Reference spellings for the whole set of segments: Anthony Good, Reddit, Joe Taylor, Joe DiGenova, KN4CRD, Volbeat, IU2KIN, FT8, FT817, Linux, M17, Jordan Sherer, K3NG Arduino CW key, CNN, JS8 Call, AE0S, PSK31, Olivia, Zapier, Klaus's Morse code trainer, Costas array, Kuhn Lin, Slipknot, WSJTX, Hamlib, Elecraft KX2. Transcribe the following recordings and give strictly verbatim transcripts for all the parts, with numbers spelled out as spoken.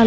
are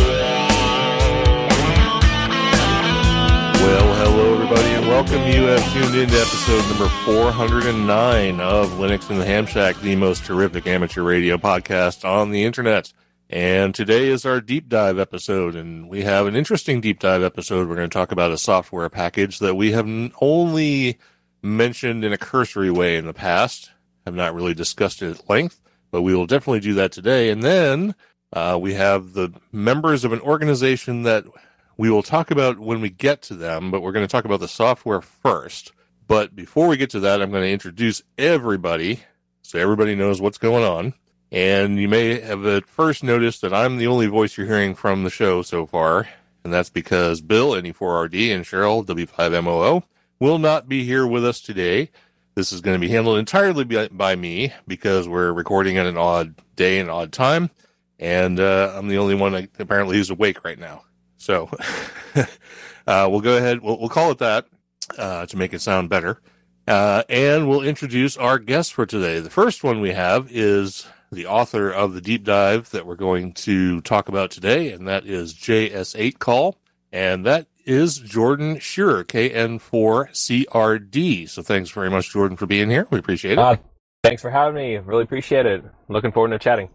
Well, hello everybody and welcome. You have tuned in to episode number four hundred nine of Linux in the Ham Shack, the most terrific amateur radio podcast on the internet. And today is our deep dive episode, and we have an interesting deep dive episode. We're going to talk about a software package that we have only mentioned in a cursory way in the past, have not really discussed it at length, but we will definitely do that today. And then uh, we have the members of an organization that we will talk about when we get to them, but we're going to talk about the software first. But before we get to that, I'm going to introduce everybody so everybody knows what's going on. And you may have at first noticed that I'm the only voice you're hearing from the show so far, and that's because Bill, N E four R D, and Cheryl, W five M O O, will not be here with us today. This is going to be handled entirely by, by me because we're recording at an odd day and odd time, and uh, I'm the only one apparently who's awake right now. So uh, we'll go ahead, we'll, we'll call it that uh, to make it sound better, uh, and we'll introduce our guest for today. The first one we have is the author of the deep dive that we're going to talk about today, and that is J S eight Call, and that is Jordan Sherer, K N four C R D. So thanks very much, Jordan, for being here. We appreciate it. Uh, thanks for having me. Really appreciate it. Looking forward to chatting.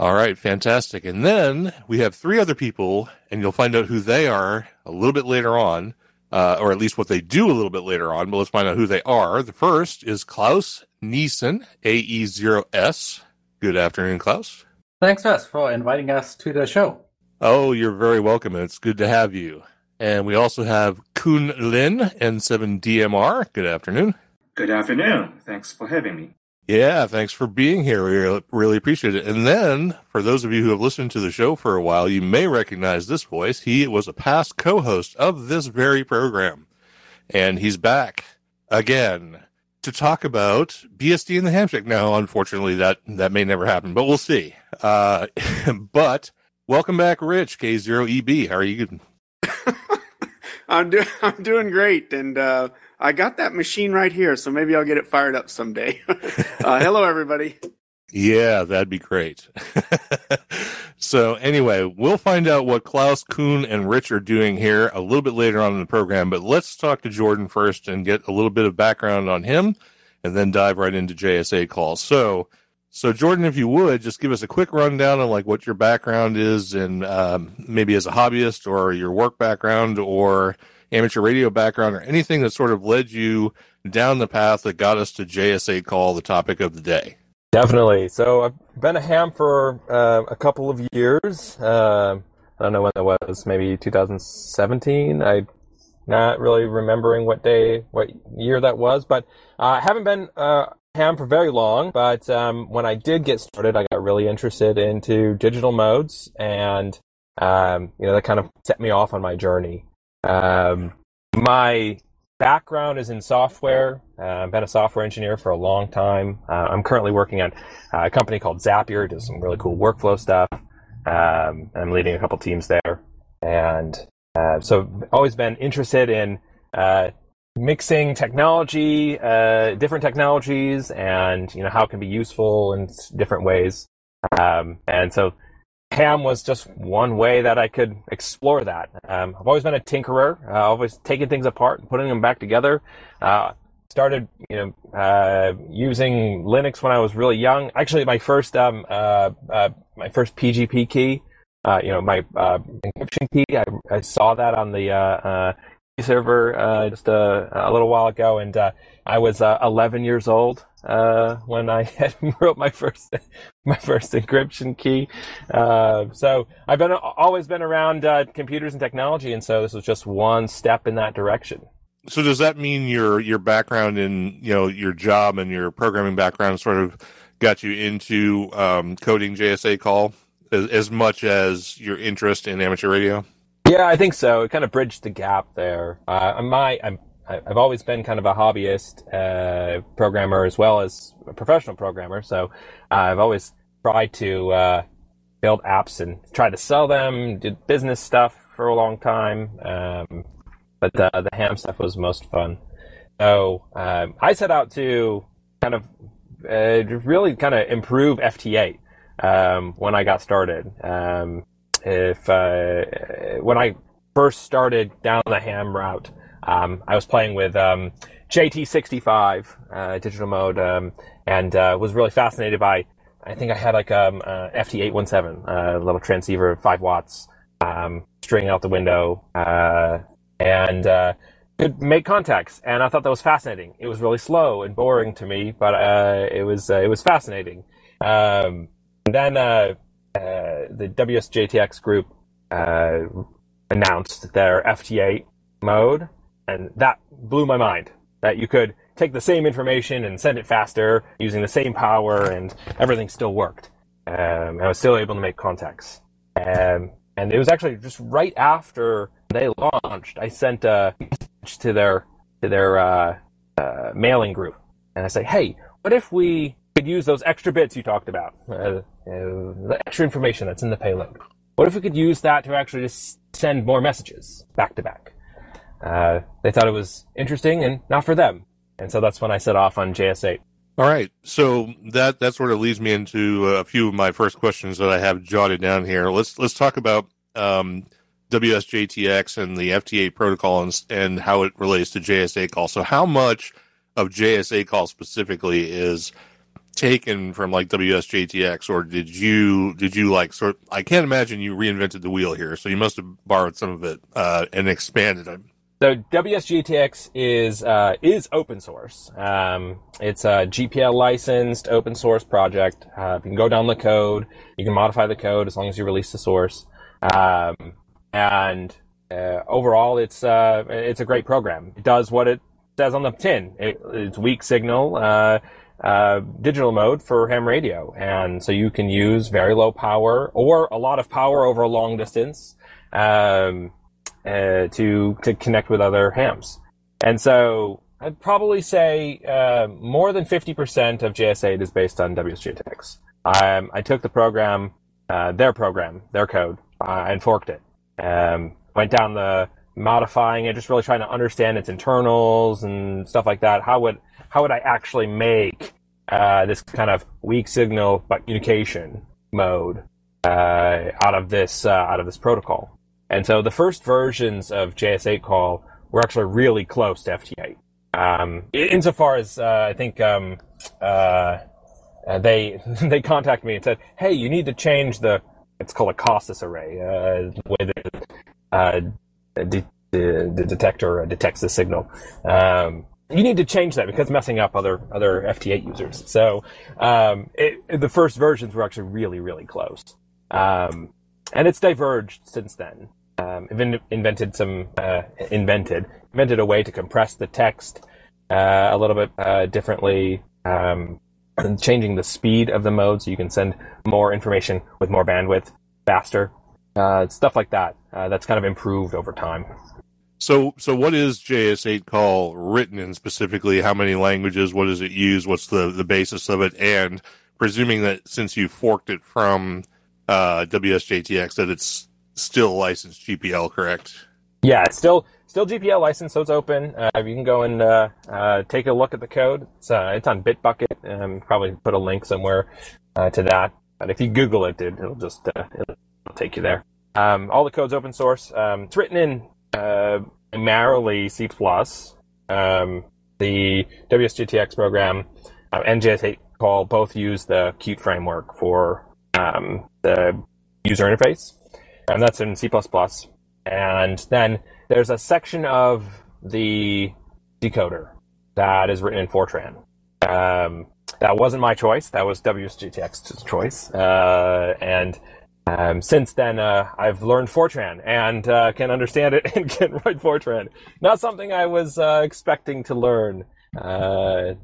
All right, fantastic. And then we have three other people, and you'll find out who they are a little bit later on, uh, or at least what they do a little bit later on, but let's find out who they are. The first is Klaus Niesen, A E zero S. Good afternoon, Klaus. Thanks, Russ, for inviting us to the show. Oh, you're very welcome. It's good to have you. And we also have Kuhn Lin, N seven D M R. Good afternoon. Good afternoon. Thanks for having me. Yeah, thanks for being here. We really appreciate it. And then, for those of you who have listened to the show for a while, you may recognize this voice. He was a past co-host of this very program. And he's back again to talk about B S D in the Ham Shack. Now, unfortunately, that, that may never happen, but we'll see. Uh, but welcome back, Rich, K zero E B. How are you doing? I'm, do- I'm doing great, and uh, I got that machine right here, so maybe I'll get it fired up someday. uh, hello, everybody. Yeah, that'd be great. So anyway, we'll find out what Klaus, Kuhn, and Rich are doing here a little bit later on in the program, but let's talk to Jordan first and get a little bit of background on him and then dive right into J S eight Call. So, so Jordan, if you would, just give us a quick rundown on like what your background is and um, maybe as a hobbyist or your work background or amateur radio background or anything that sort of led you down the path that got us to J S eight Call, the topic of the day. Definitely. So I've been a ham for uh, a couple of years. Uh, I don't know when that was, maybe two thousand seventeen. I'm not really remembering what day, what year that was, but I uh, haven't been uh, ham for very long. But um, when I did get started, I got really interested into digital modes, and um, you know, that kind of set me off on my journey. Um, my background is in software. Uh, I've been a software engineer for a long time. Uh, I'm currently working on uh, a company called Zapier, does some really cool workflow stuff. Um, I'm leading a couple teams there. And uh, so I've always been interested in uh, mixing technology, uh, different technologies, and you know how it can be useful in different ways. Um, and so ham was just one way that I could explore that. Um, I've always been a tinkerer, uh, always taking things apart and putting them back together. Uh, started, you know, uh, using Linux when I was really young. Actually, my first, um, uh, uh, my first P G P key, uh, you know, my uh, encryption key. I, I saw that on the uh, uh, server uh, just a, a little while ago, and uh, I was uh, eleven years old uh when I had wrote my first my first encryption key. Uh so I've been always been around uh, computers and technology, and so this was just one step in that direction. So does that mean your your background in, you know, your job and your programming background sort of got you into um coding J S eight Call as, as much as your interest in amateur radio? Yeah, I think so. It kind of bridged the gap there. Uh my I'm I've always been kind of a hobbyist uh, programmer as well as a professional programmer, so uh, I've always tried to uh, build apps and tried to sell them, did business stuff for a long time. Um, but the, the ham stuff was most fun. So um, I set out to kind of uh, really kind of improve F T eight um, when I got started. Um, if uh, when I first started down the ham route, um, I was playing with um, J T sixty-five uh, digital mode um, and uh, was really fascinated by. I think I had like um, uh, F T eight seventeen, a uh, little transceiver, five watts, um, string out the window, uh, and uh, could make contacts. And I thought that was fascinating. It was really slow and boring to me, but uh, it was uh, it was fascinating. Um, then uh, uh, the W S J T X group uh, announced their F T eight mode, and that blew my mind. That you could take the same information and send it faster using the same power, and everything still worked. Um, I was still able to make contacts. Um, and it was actually just right after they launched, I sent a message to their to their uh, uh, mailing group. And I said, hey, what if we could use those extra bits you talked about, uh, uh, the extra information that's in the payload? What if we could use that to actually just send more messages back to back? Uh, they thought it was interesting and not for them. And so that's when I set off on J S eight. All right. So that, that sort of leads me into a few of my first questions that I have jotted down here. Let's let's talk about um, W S J T X and the F T eight protocol and, and how it relates to J S eight Call. So how much of J S eight Call specifically is taken from like W S J T X, or did you did you like sort of, I can't imagine you reinvented the wheel here, so you must have borrowed some of it uh, and expanded it. So W S J T X is uh, is open source. Um, it's a G P L licensed open source project. Uh, you can go down the code. You can modify the code as long as you release the source. Um, and uh, overall, it's uh, it's a great program. It does what it says on the tin. It, it's weak signal uh, uh, digital mode for ham radio, and so you can use very low power or a lot of power over a long distance. Um, Uh, to to connect with other hams. And so I'd probably say uh, more than fifty percent of J S eight is based on W S J T X. Um, I took the program, uh, their program, their code, uh, and forked it. Um, went down the modifying it, just really trying to understand its internals and stuff like that. How would how would I actually make uh, this kind of weak signal but communication mode uh, out of this uh, out of this protocol? And so the first versions of J S eight Call were actually really close to F T eight. Um, insofar as uh, I think um, uh, they they contacted me and said, "Hey, you need to change the it's called a Costas array, uh, the way that uh, de- de- the detector detects the signal. Um, you need to change that because it's messing up other other F T eight users." So um, it, the first versions were actually really really close, um, and it's diverged since then. Um, invented some uh, invented invented a way to compress the text uh, a little bit uh, differently, um, changing the speed of the mode so you can send more information with more bandwidth faster, uh, stuff like that. Uh, that's kind of improved over time. So, so what is J S eight Call written in specifically? How many languages? What does it use? What's the the basis of it? And presuming that since you forked it from uh, W S J T X, that it's still licensed G P L, correct? Yeah, it's still still G P L licensed, so it's open. Uh, you can go and uh, uh, take a look at the code. It's uh, it's on Bitbucket. Um, probably put a link somewhere uh, to that. But if you Google it, dude, it'll just uh, it'll take you there. Um, all the code's open source. Um, it's written in uh, primarily C plus plus. Um, the W S J T X program uh, and J S eight Call both use the Qt framework for um, the user interface. And that's in C plus plus. And then there's a section of the decoder that is written in Fortran. Um, that wasn't my choice. That was W S J T X's choice. Uh, and um, since then, uh, I've learned Fortran and uh, can understand it and can write Fortran. Not something I was uh, expecting to learn, uh,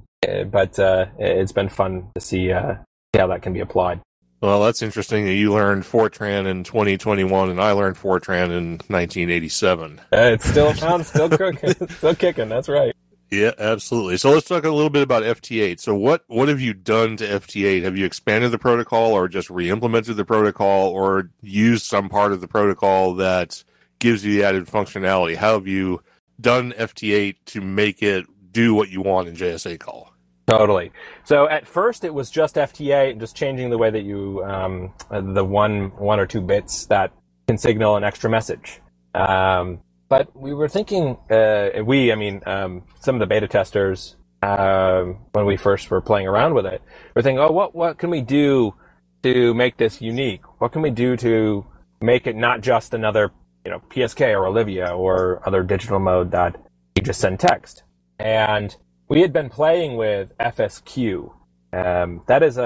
but uh, it's been fun to see uh, how that can be applied. Well, that's interesting that you learned Fortran in twenty twenty-one, and I learned Fortran in nineteen eighty-seven. Uh, it's still around, still cooking, still kicking. That's right. Yeah, absolutely. So let's talk a little bit about F T eight. So what, what have you done to F T eight? Have you expanded the protocol or just re-implemented the protocol or used some part of the protocol that gives you the added functionality? How have you done F T eight to make it do what you want in J S eight Call? Totally. So at first it was just F T eight and just changing the way that you, um, the one, one or two bits that can signal an extra message. Um, But we were thinking, uh, we, I mean, um, some of the beta testers, um, when we first were playing around with it, were thinking, oh, what, what can we do to make this unique? What can we do to make it not just another, you know, P S K or Olivia or other digital mode that you just send text? And we had been playing with F S Q. Um, that is a,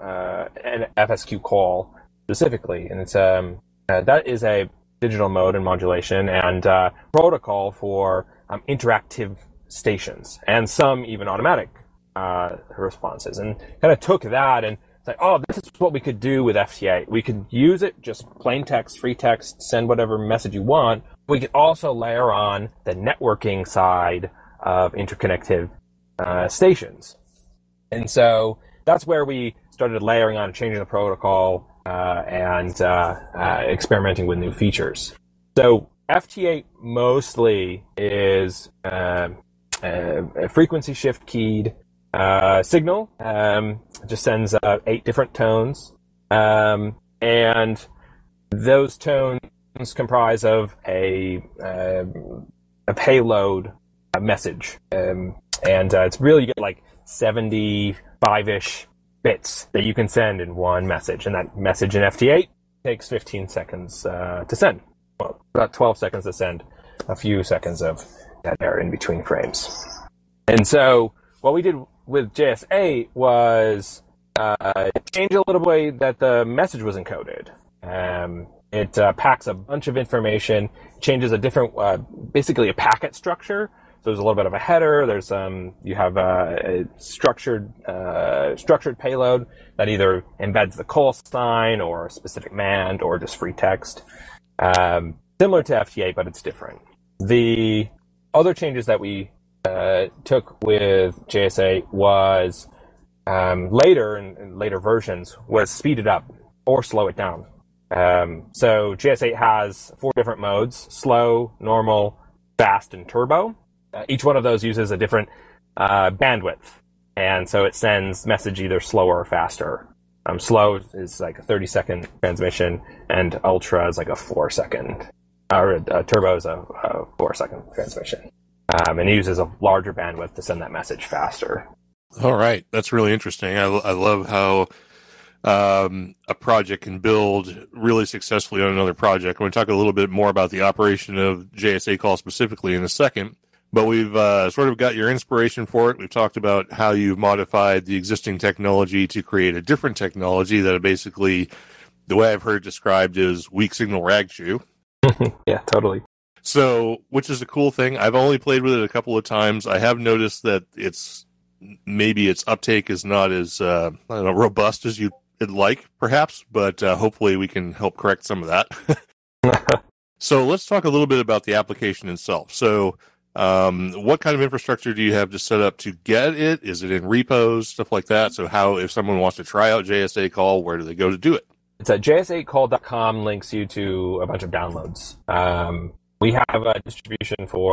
a, a an F S Q call specifically, and it's um, uh, that is a digital mode and modulation and uh, protocol for um, interactive stations and some even automatic uh, responses, and kind of took that and said, oh, this is what we could do with F T eight. We could use it just plain text, free text, send whatever message you want. We could also layer on the networking side of interconnected uh, stations. And so that's where we started layering on and changing the protocol Uh, and uh, uh, experimenting with new features. So F T eight mostly is uh, a frequency shift keyed uh, signal. Um, it just sends uh, eight different tones, um, and those tones comprise of a uh, a payload a message, um, and uh, it's really, you get like seventy-five-ish bits that you can send in one message, and that message in F T eight takes fifteen seconds uh, to send. Well, about twelve seconds to send, a few seconds of dead air in between frames. And so what we did with J S eight was uh, change a little way that the message was encoded. Um, it uh, packs a bunch of information, changes a different, uh, basically a packet structure. So there's a little bit of a header. There's um, you have a, a structured uh, structured payload that either embeds the call sign or a specific M A N D or just free text, um, similar to F T eight, but it's different. The other changes that we uh, took with J S eight was um, later in, in later versions was speed it up or slow it down. Um, so J S eight has four different modes: slow, normal, fast, and turbo. Each one of those uses a different uh, bandwidth, and so it sends message either slower or faster. Um, slow is like a thirty-second transmission, and ultra is like a four-second, or uh, turbo is a, a four-second transmission. Um, and it uses a larger bandwidth to send that message faster. All right. That's really interesting. I, I love how um, a project can build really successfully on another project. We're going to talk a little bit more about the operation of J S eight Call specifically in a second. But we've uh, sort of got your inspiration for it. We've talked about how you've modified the existing technology to create a different technology that basically, the way I've heard described, is weak signal rag chew. Yeah, totally. So, which is a cool thing. I've only played with it a couple of times. I have noticed that it's maybe its uptake is not as uh, I don't know, robust as you'd like, perhaps. But uh, hopefully we can help correct some of that. So let's talk a little bit about the application itself. So Um, what kind of infrastructure do you have to set up to get it? Is it in repos, stuff like that? So how, if someone wants to try out J S eight Call, where do they go to do it? It's at J S eight call dot com, links you to a bunch of downloads. Um, we have a distribution for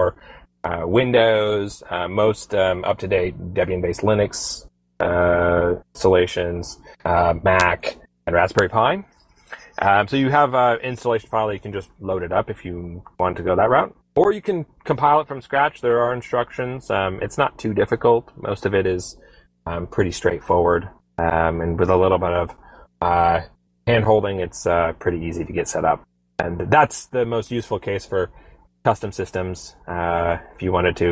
uh, Windows, uh, most um, up-to-date Debian-based Linux uh, installations, uh, Mac, and Raspberry Pi. Um, so you have an installation file that you can just load it up if you want to go that route. Or you can compile it from scratch. There are instructions. Um, it's not too difficult. Most of it is um, pretty straightforward. Um, and with a little bit of uh, hand-holding, it's uh, pretty easy to get set up. And that's the most useful case for custom systems, uh, if you wanted to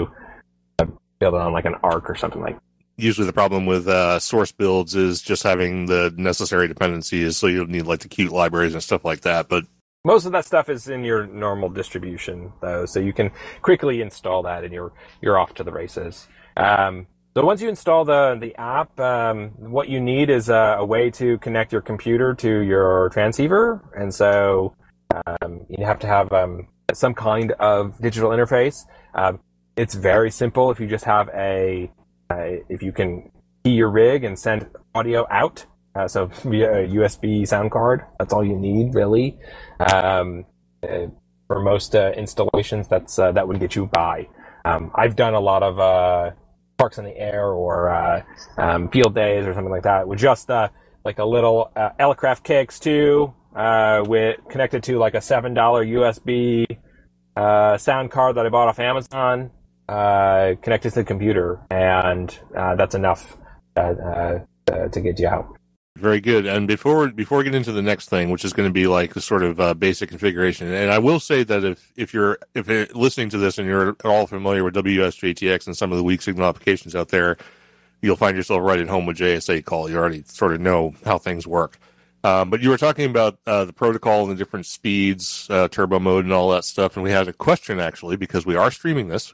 build it on like an ARC or something like that. Usually the problem with uh, source builds is just having the necessary dependencies, so you'll need like the Qt libraries and stuff like that. But most of that stuff is in your normal distribution, though, so you can quickly install that, and you're you're off to the races. Um, so once you install the the app, um, what you need is a, a way to connect your computer to your transceiver, and so um, you have to have um, some kind of digital interface. Um, It's very simple. If you just have a, uh, if you can key your rig and send audio out, uh, so via a U S B sound card, that's all you need, really. Um, uh, for most uh, installations, that's uh, that would get you by. Um, I've done a lot of uh, parks in the air or uh, um, field days or something like that with just uh, like a little uh, Elecraft K X two uh, with connected to like a seven dollar U S B uh, sound card that I bought off Amazon, uh, connected to the computer, and uh, that's enough uh, uh, to get you out. Very good. And before before we get into the next thing, which is going to be like the sort of uh, basic configuration, and I will say that if if you're if you're listening to this and you're at all familiar with W S J T X and some of the weak signal applications out there, you'll find yourself right at home with J S eight Call. You already sort of know how things work. Um, but you were talking about uh, the protocol and the different speeds, uh, turbo mode and all that stuff, and we had a question, actually, because we are streaming this.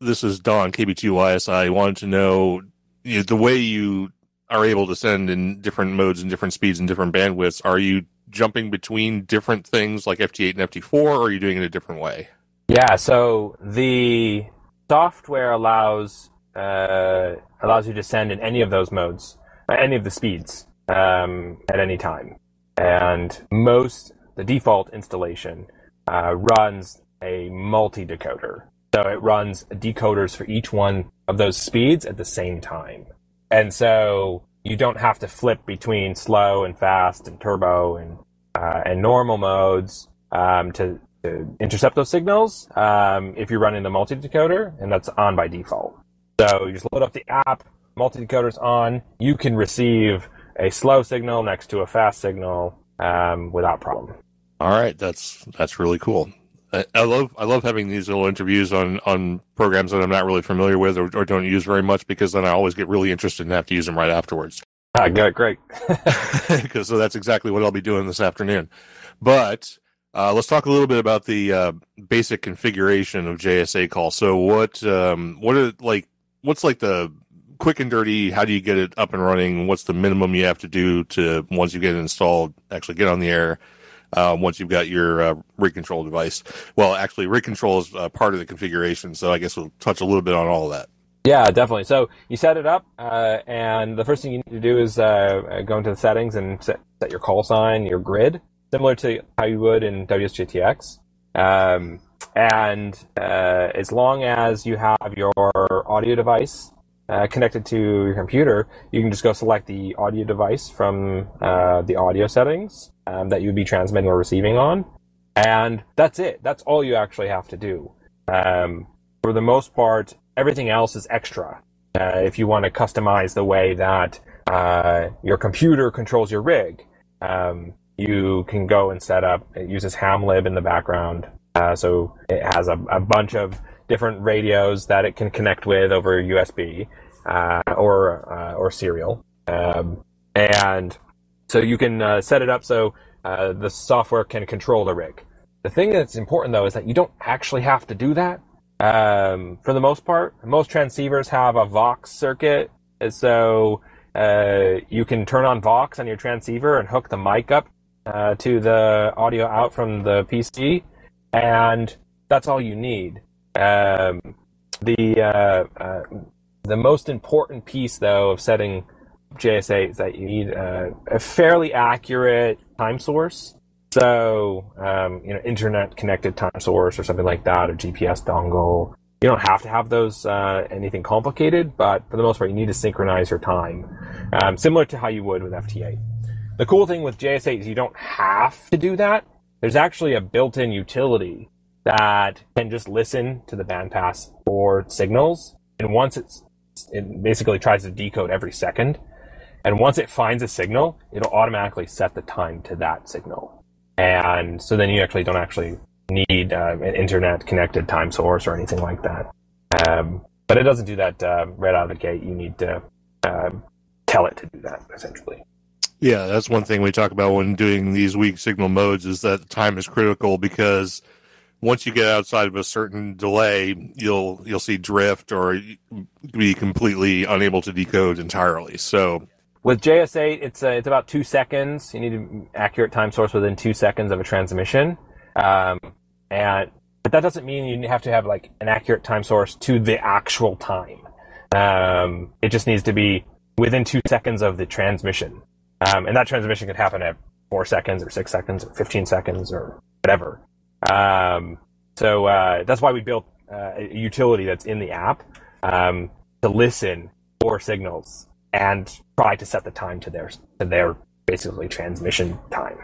This is Don, K B two Y S I, wanted to know, you know, the way you are able to send in different modes and different speeds and different bandwidths, are you jumping between different things like F T eight and F T four, or are you doing it a different way? Yeah, so the software allows uh, allows you to send in any of those modes, any of the speeds, um, at any time. And most, the default installation uh, runs a multi-decoder. So it runs decoders for each one of those speeds at the same time. And so you don't have to flip between slow and fast and turbo and uh, and normal modes um, to, to intercept those signals um, if you're running the multi-decoder, and that's on by default. So you just load up the app, multi-decoder's on, you can receive a slow signal next to a fast signal um, without problem. All right, that's that's really cool. I, I love I love having these little interviews on, on programs that I'm not really familiar with or, or don't use very much, because then I always get really interested and have to use them right afterwards. Ah, good, great. Because so that's exactly what I'll be doing this afternoon. But uh, let's talk a little bit about the uh, basic configuration of J S eight Call. So what um, what are like what's like the quick and dirty? How do you get it up and running? What's the minimum you have to do to, once you get it installed, actually get on the air? Uh, once you've got your uh, rig control device. Well, actually, rig control is uh, part of the configuration, so I guess we'll touch a little bit on all of that. Yeah, definitely. So you set it up, uh, and the first thing you need to do is uh, go into the settings and set, set your call sign, your grid, similar to how you would in W S J T X. Um, and uh, as long as you have your audio device uh, connected to your computer, you can just go select the audio device from uh, the audio settings Um, that you'd be transmitting or receiving on. And that's it. That's all you actually have to do. Um, for the most part, everything else is extra. Uh, if you want to customize the way that uh, your computer controls your rig, um, you can go and set up, it uses Hamlib in the background. Uh, so it has a, a bunch of different radios that it can connect with over U S B uh, or, uh, or serial. Um, and... So you can uh, set it up so uh, the software can control the rig. The thing that's important, though, is that you don't actually have to do that um, for the most part. Most transceivers have a Vox circuit, so uh, you can turn on Vox on your transceiver and hook the mic up uh, to the audio out from the P C, and that's all you need. Um, the uh, uh, the most important piece, though, of setting J S eight is that you need uh, a fairly accurate time source, so um, you know, internet connected time source or something like that, or G P S dongle. You don't have to have those uh, anything complicated, but for the most part, you need to synchronize your time, um, similar to how you would with F T eight. The cool thing with J S eight is you don't have to do that. There's actually a built-in utility that can just listen to the bandpass for signals, and once it's it basically tries to decode every second. And once it finds a signal, it'll automatically set the time to that signal. And so then you actually don't actually need uh, an internet-connected time source or anything like that. Um, but it doesn't do that uh, right out of the gate. You need to uh, tell it to do that, essentially. Yeah, that's one thing we talk about when doing these weak signal modes, is that time is critical, because once you get outside of a certain delay, you'll you'll see drift or be completely unable to decode entirely. So with J S eight, it's uh, it's about two seconds. You need an accurate time source within two seconds of a transmission, um, and But that doesn't mean you have to have like an accurate time source to the actual time. Um, it just needs to be within two seconds of the transmission. Um, and that transmission could happen at four seconds or six seconds or fifteen seconds or whatever. Um, so uh, that's why we built uh, a utility that's in the app um, to listen for signals and try to set the time to their to their basically transmission time.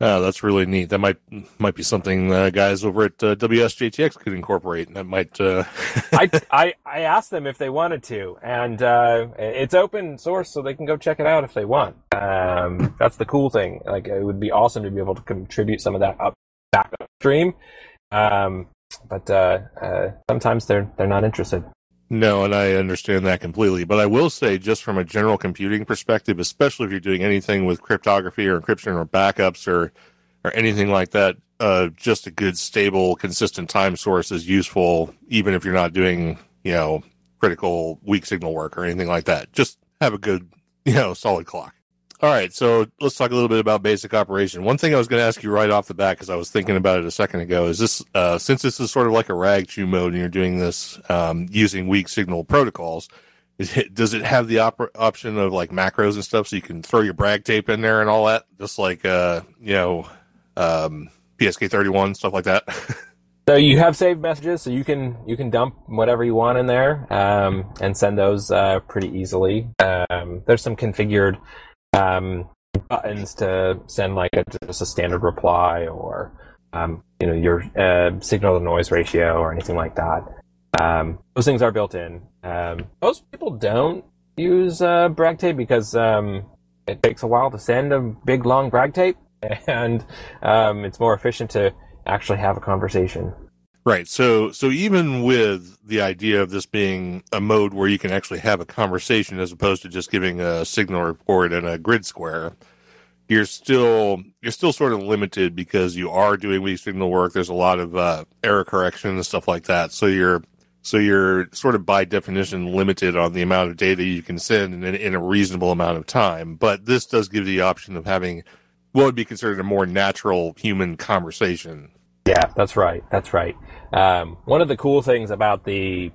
Oh, that's really neat. That might might be something uh, guys over at uh, W S J T X could incorporate. That might. Uh... I, I I asked them if they wanted to, and uh, it's open source, so they can go check it out if they want. Um, that's the cool thing. Like, it would be awesome to be able to contribute some of that up back upstream, um, but uh, uh, sometimes they're they're not interested. No, and I understand that completely. But I will say, just from a general computing perspective, especially if you're doing anything with cryptography or encryption or backups or or anything like that, uh, just a good, stable, consistent time source is useful, even if you're not doing, you know, critical weak signal work or anything like that. Just have a good, you know, solid clock. All right, so let's talk a little bit about basic operation. One thing I was going to ask you right off the bat, because I was thinking about it a second ago, is this, uh, since this is sort of like a rag chew mode and you're doing this um, using weak signal protocols, is it, does it have the op- option of like macros and stuff so you can throw your brag tape in there and all that, just like, uh, you know, um, P S K thirty-one, stuff like that? So you have saved messages, so you can you can dump whatever you want in there um, and send those uh, pretty easily. Um, there's some configured Um, buttons to send like a, just a standard reply or um, you know your uh, signal to noise ratio or anything like that. Um, those things are built in. Um, most people don't use uh, brag tape because um, it takes a while to send a big long brag tape, and um, it's more efficient to actually have a conversation. Right. So, so even with the idea of this being a mode where you can actually have a conversation as opposed to just giving a signal report and a grid square, you're still you're still sort of limited because you are doing weak signal work. There's a lot of uh, error correction and stuff like that. So you're so you're sort of by definition limited on the amount of data you can send in, in a reasonable amount of time. But this does give the option of having what would be considered a more natural human conversation. Yeah, that's right. That's right. Um, one of the cool things about the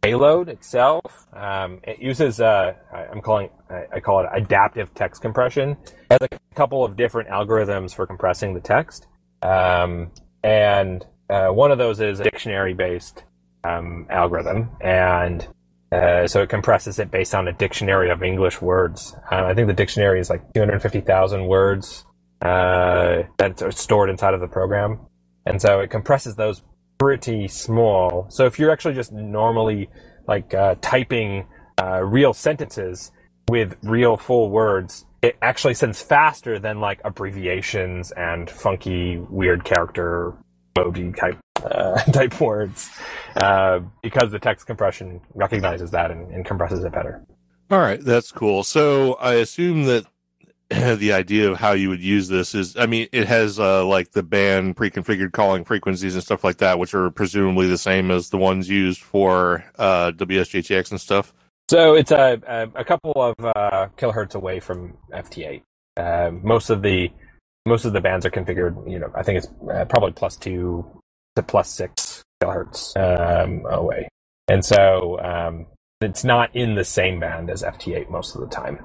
payload itself, um, it uses uh, I'm calling I call it adaptive text compression. It has a couple of different algorithms for compressing the text, um, and uh, one of those is a dictionary-based um, algorithm, and uh, so it compresses it based on a dictionary of English words. Uh, I think the dictionary is like two hundred fifty thousand words uh, that are stored inside of the program. And so it compresses those pretty small. So if you're actually just normally like uh, typing uh, real sentences with real full words, it actually sends faster than like abbreviations and funky weird character emoji type uh, type words uh, because the text compression recognizes that and, and compresses it better. All right, that's cool. So I assume that the idea of how you would use this is, I mean, it has uh, like the band pre-configured calling frequencies and stuff like that, which are presumably the same as the ones used for uh, W S J T X and stuff. So it's a, a, a couple of uh, kilohertz away from F T eight. Uh, most of the most of the bands are configured. You know, I think it's uh, probably plus two to plus six kilohertz um, away, and so um, it's not in the same band as F T eight most of the time.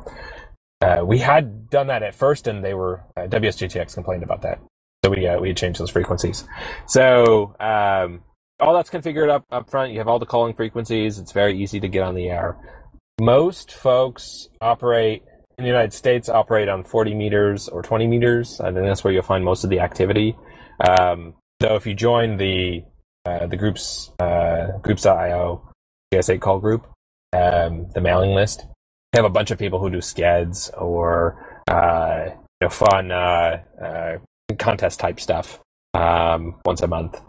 Uh, we had done that at first, and they were uh, W S J T X complained about that, so we uh, we had changed those frequencies. So um, all that's configured up up front. You have all the calling frequencies. It's very easy to get on the air. Most folks operate in the United States operate on forty meters or twenty meters, and that's where you'll find most of the activity. Um, so if you join the uh, the groups uh, groups dot I O J S eight Call group, um, the mailing list. Have a bunch of people who do skeds or uh, you know, fun uh, uh, contest type stuff um, once a month,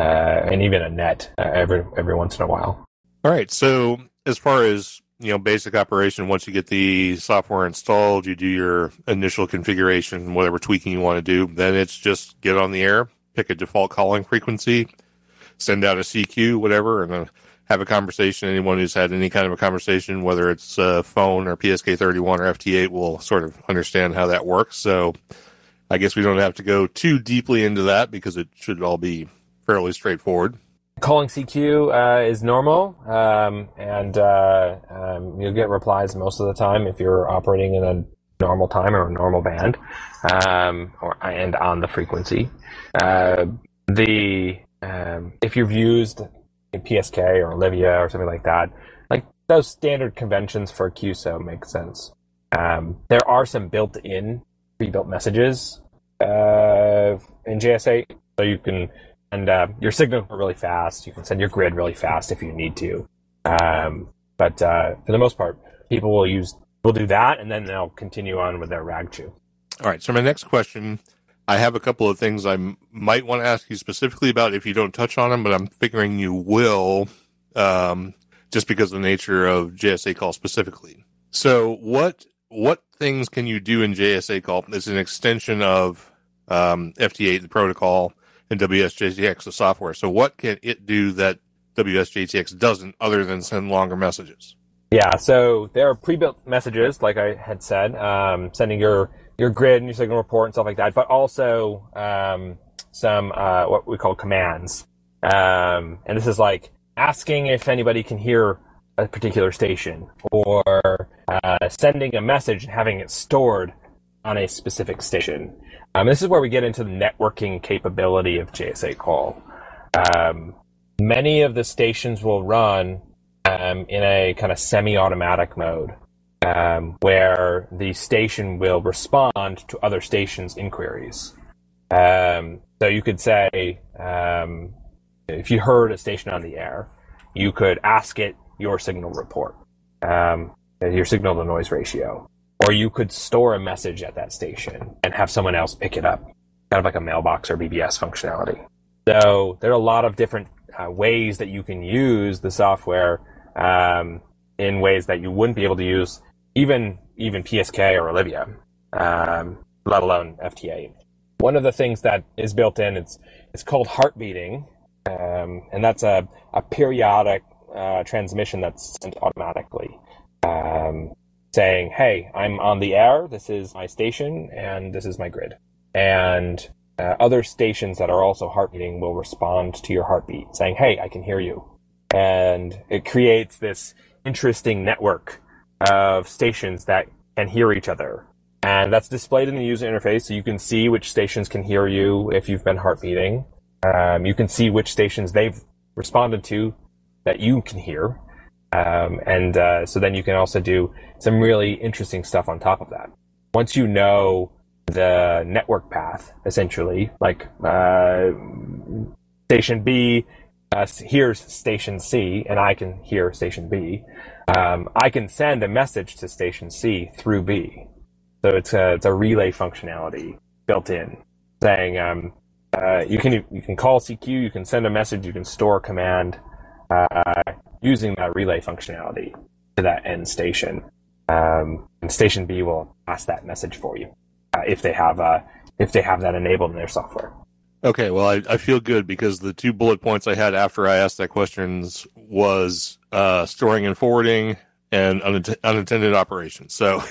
uh, and even a net uh, every every once in a while. All right. So as far as you know, basic operation. Once you get the software installed, you do your initial configuration, whatever tweaking you want to do. Then it's just get on the air, pick a default calling frequency, send out a C Q, whatever, and then have a conversation. Anyone who's had any kind of a conversation, whether it's uh, phone or P S K thirty-one or F T eight, will sort of understand how that works. So I guess we don't have to go too deeply into that because it should all be fairly straightforward. Calling C Q uh, is normal, um, and uh, um, you'll get replies most of the time if you're operating in a normal time or a normal band, um, or and on the frequency. Uh, the um, if you've used P S K or Olivia or something like that, like those standard conventions for Q S O make sense. Um, there are some built-in pre-built messages uh, in J S eight, so you can. And uh, your signals are really fast. You can send your grid really fast if you need to. Um, but uh, for the most part, people will use will do that, and then they'll continue on with their rag chew. All right. So my next question, I have a couple of things I m- might want to ask you specifically about if you don't touch on them, but I'm figuring you will, um, just because of the nature of J S eight Call specifically. So what what things can you do in J S eight Call? It's an extension of um, F T eight, the protocol, and W S J T X, the software. So what can it do that W S J T X doesn't other than send longer messages? Yeah, so there are pre-built messages, like I had said, um, sending your, your grid and your signal report and stuff like that, but also um, some uh, what we call commands. Um, and this is like asking if anybody can hear a particular station, or uh, sending a message and having it stored on a specific station. Um, this is where we get into the networking capability of J S eight Call. Um, many of the stations will run um, in a kind of semi-automatic mode, um, where the station will respond to other stations' inquiries. Um, so you could say, um, if you heard a station on the air, you could ask it your signal report, um, your signal-to-noise ratio. Or you could store a message at that station and have someone else pick it up, kind of like a mailbox or B B S functionality. So there are a lot of different uh, ways that you can use the software um, in ways that you wouldn't be able to use even even P S K or Olivia, um, let alone F T eight. One of the things that is built in, it's it's called heartbeating, um, and that's a, a periodic uh, transmission that's sent automatically. Um, saying, hey, I'm on the air, this is my station, and this is my grid. And uh, other stations that are also heartbeating will respond to your heartbeat, saying, hey, I can hear you. And it creates this interesting network of stations that can hear each other. And that's displayed in the user interface, so you can see which stations can hear you if you've been heartbeating. Um, you can see which stations they've responded to that you can hear. Um, and uh, so then you can also do some really interesting stuff on top of that. Once you know the network path, essentially, like uh, station B uh, hears station C, and I can hear station B, um, I can send a message to station C through B. So it's a, it's a relay functionality built in, saying um, uh, you can you can call C Q, you can send a message, you can store a command, Uh, using that relay functionality to that end station. Um, and station B will pass that message for you uh, if they have uh, if they have that enabled in their software. Okay, well, I, I feel good because the two bullet points I had after I asked that questions was uh, storing and forwarding and unatt- unattended operations. So,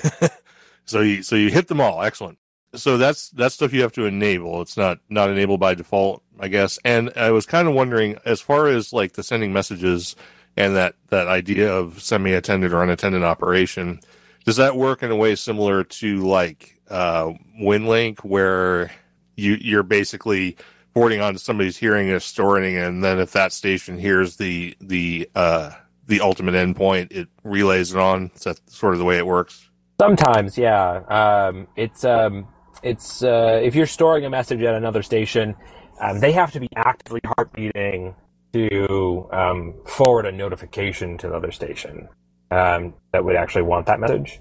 so you so you hit them all. Excellent. So that's that's stuff you have to enable. It's not not enabled by default, I guess. And I was kind of wondering, as far as like the sending messages and that, that idea of semi-attended or unattended operation, does that work in a way similar to like uh, WinLink, where you, you're basically forwarding onto somebody's hearing and storing, and then if that station hears the the uh, the ultimate endpoint, it relays it on? Is that sort of the way it works? Sometimes, yeah. Um, it's um, it's uh, if you're storing a message at another station, um, they have to be actively heartbeating to um, forward a notification to another station um, that would actually want that message.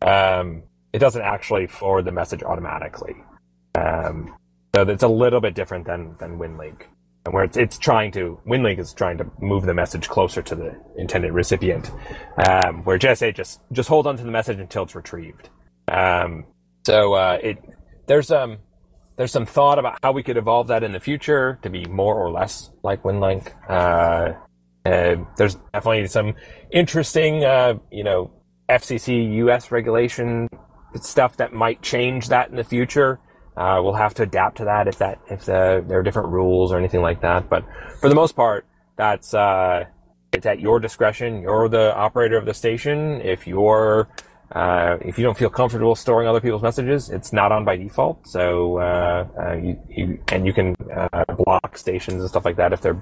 Um, it doesn't actually forward the message automatically. Um, so it's a little bit different than, than WinLink, and where it's, it's trying to, WinLink is trying to move the message closer to the intended recipient, um, where J S eight just, just holds onto the message until it's retrieved. Um, so uh, it there's... Um, There's some thought about how we could evolve that in the future to be more or less like WinLink. Uh, uh, there's definitely some interesting, uh, you know, F C C U S regulation stuff that might change that in the future. Uh, we'll have to adapt to that if that if the, there are different rules or anything like that. But for the most part, that's uh, it's at your discretion. You're the operator of the station. If you're uh, if you don't feel comfortable storing other people's messages, it's not on by default. So uh, uh, you, you and you can uh, block stations and stuff like that if they're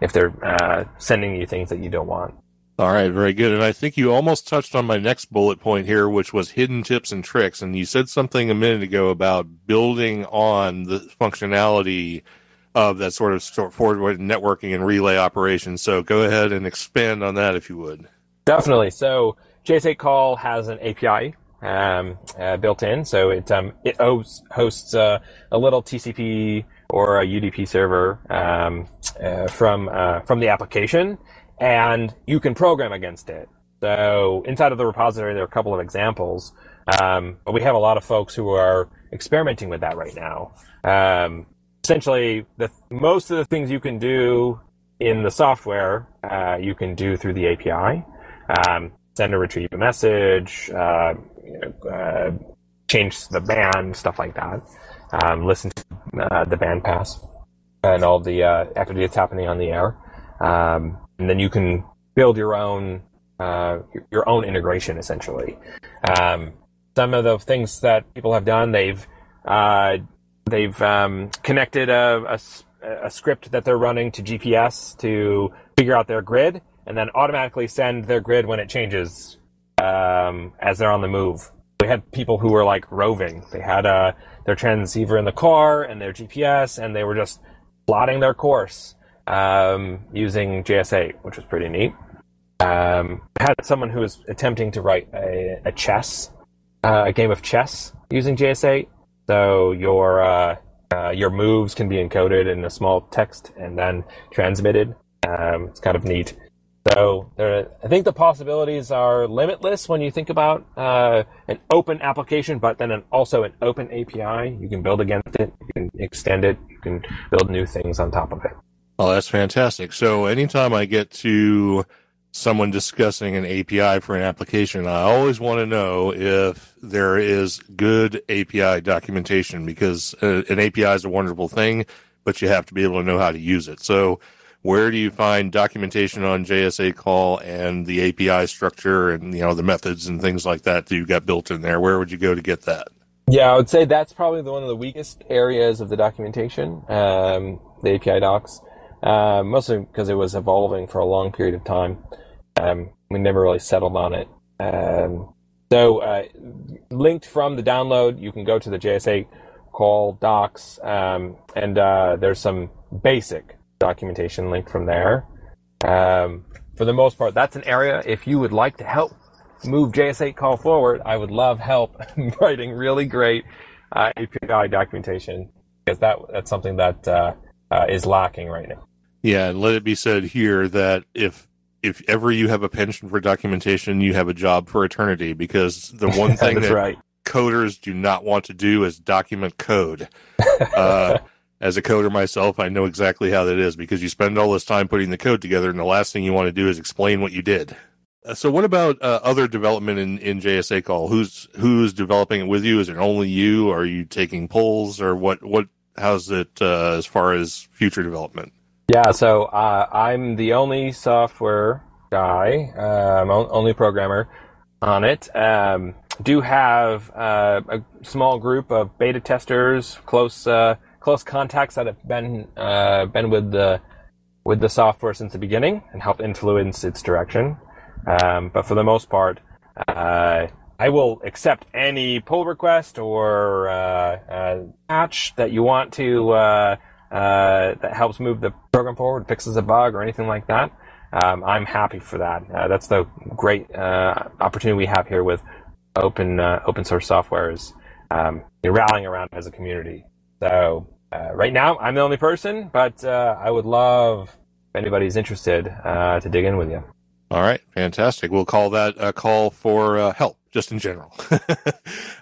if they're uh, sending you things that you don't want. All right, very good. And I think you almost touched on my next bullet point here, which was hidden tips and tricks. And you said something a minute ago about building on the functionality of that sort of forward networking and relay operations. So go ahead and expand on that if you would. Definitely. So J S eight Call has an A P I um, uh, built in. So it um, it hosts uh, a little T C P or a U D P server um, uh, from uh, from the application. And you can program against it. So inside of the repository, there are a couple of examples. Um, but we have a lot of folks who are experimenting with that right now. Um, essentially, the, most of the things you can do in the software, uh, you can do through the A P I. Um, send or retrieve a message, uh, you know, uh, change the band, stuff like that. Um, listen to uh, the band pass and all the uh, activity that's happening on the air. Um, And then you can build your own uh, your own integration, essentially. Um, some of the things that people have done, they've uh, they've um, connected a, a, a script that they're running to G P S to figure out their grid, and then automatically send their grid when it changes um, as they're on the move. We had people who were like roving. They had uh, their transceiver in the car and their G P S, and they were just plotting their course. Um, using J S eight, which was pretty neat. Um, had someone who was attempting to write a, a chess, uh, a game of chess using J S eight. So your uh, uh, your moves can be encoded in a small text and then transmitted. Um, it's kind of neat. So there, I think the possibilities are limitless when you think about uh, an open application, but then an, also an open A P I. You can build against it, you can extend it, you can build new things on top of it. Oh, that's fantastic. So anytime I get to someone discussing an A P I for an application, I always want to know if there is good A P I documentation, because an A P I is a wonderful thing, but you have to be able to know how to use it. So where do you find documentation on J S eight Call and the A P I structure and, you know, the methods and things like that that you've got built in there? Where would you go to get that? Yeah, I would say that's probably the, one of the weakest areas of the documentation, um, the A P I docs. Uh, mostly because it was evolving for a long period of time. Um, we never really settled on it. Um, so uh, linked from the download, you can go to the J S eight Call docs, um, and uh, there's some basic documentation linked from there. Um, for the most part, that's an area. If you would like to help move J S eight Call forward, I would love help writing really great uh, A P I documentation, because that that's something that uh, uh, is lacking right now. Yeah, and let it be said here that if if ever you have a penchant for documentation, you have a job for eternity, because the one thing that right. coders do not want to do is document code. Uh, as a coder myself, I know exactly how that is, because you spend all this time putting the code together, and the last thing you want to do is explain what you did. Uh, so what about uh, other development in, in J S eight Call? Who's who's developing it with you? Is it only you? Are you taking polls? Or what? what how's it uh, as far as future development? Yeah, so uh, I'm the only software guy, um, only programmer on it. Um, do have uh, a small group of beta testers, close uh, close contacts that have been uh, been with the with the software since the beginning and helped influence its direction. Um, but for the most part, uh, I will accept any pull request or uh, uh, patch that you want to. Uh, Uh, that helps move the program forward, fixes a bug or anything like that. Um, I'm happy for that. Uh, that's the great uh, opportunity we have here with open uh, open source software is um, you're rallying around as a community. So uh, right now I'm the only person, but uh, I would love if anybody's interested uh, to dig in with you. All right, fantastic. We'll call that a call for uh, help, just in general.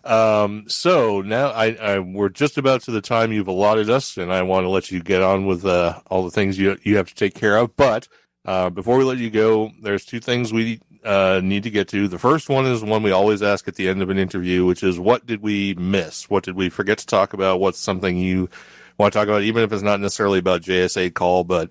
um, so now I, I we're just about to the time you've allotted us, and I want to let you get on with uh, all the things you you have to take care of. But uh, before we let you go, there's two things we uh, need to get to. The first one is one we always ask at the end of an interview, which is, what did we miss? What did we forget to talk about? What's something you want to talk about, even if it's not necessarily about J S eight Call, but,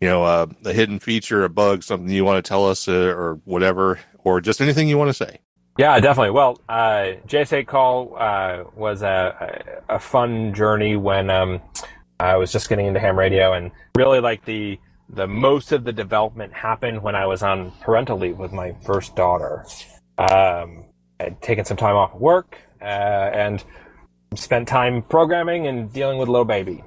you know, uh, a hidden feature, a bug, something you want to tell us, uh, or whatever, or just anything you want to say? Yeah, definitely. Well, uh, J S eight Call uh, was a, a fun journey when um, I was just getting into ham radio, and really, like, the the most of the development happened when I was on parental leave with my first daughter. Um, I'd taken some time off of work uh, and spent time programming and dealing with little baby.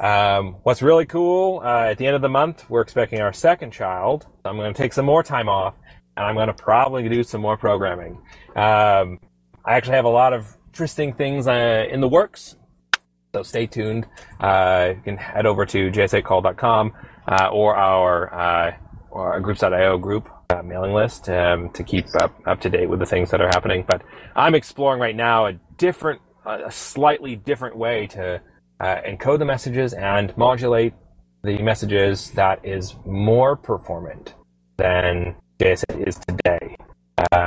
Um, what's really cool, uh, at the end of the month, we're expecting our second child. I'm going to take some more time off, and I'm going to probably do some more programming. Um, I actually have a lot of interesting things uh, in the works, so stay tuned. Uh, you can head over to j s eight call dot com uh, or our, uh, or our groups dot i o group uh, mailing list um, to keep up, up to date with the things that are happening. But I'm exploring right now a different, a slightly different way to uh, encode the messages and modulate the messages that is more performant than J S eight is today.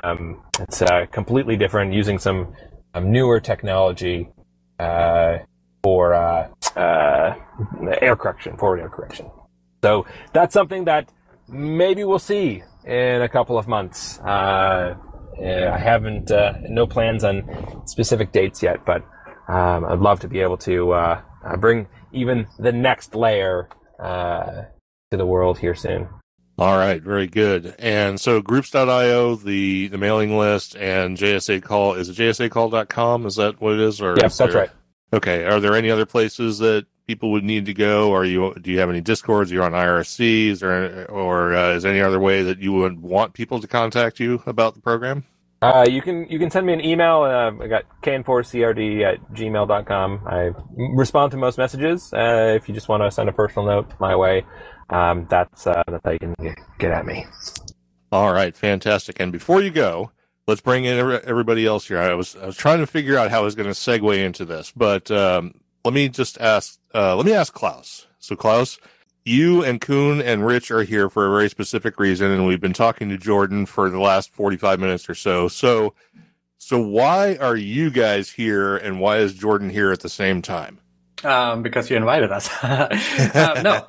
Um, it's uh, completely different, using some um, newer technology uh, for uh, uh, error correction, forward error correction. So that's something that maybe we'll see in a couple of months. Uh, I haven't, uh, no plans on specific dates yet, but um, I'd love to be able to uh, bring even the next layer uh, to the world here soon. All right, very good. And so groups dot i o, the, the mailing list, and J S eight Call, is it j s eight call dot com? Is that what it is? Or yes, is that's there, right. Okay. Are there any other places that people would need to go? Are you, do you have any Discords? You're on I R Cs, or or uh, is there any other way that you would want people to contact you about the program? Uh, you can you can send me an email. Uh, I got k n four c r d at gmail dot com. I respond to most messages. Uh, if you just want to send a personal note my way, um, that's uh, that's how you can get at me. All right, fantastic. And before you go, let's bring in everybody else here. I was I was trying to figure out how I was going to segue into this, but um, let me just ask. Uh, let me ask Klaus. So Klaus, you and Kuhn and Rich are here for a very specific reason, and we've been talking to Jordan for the last forty-five minutes or so. So, so why are you guys here, and why is Jordan here at the same time? Um, because you invited us. um, no,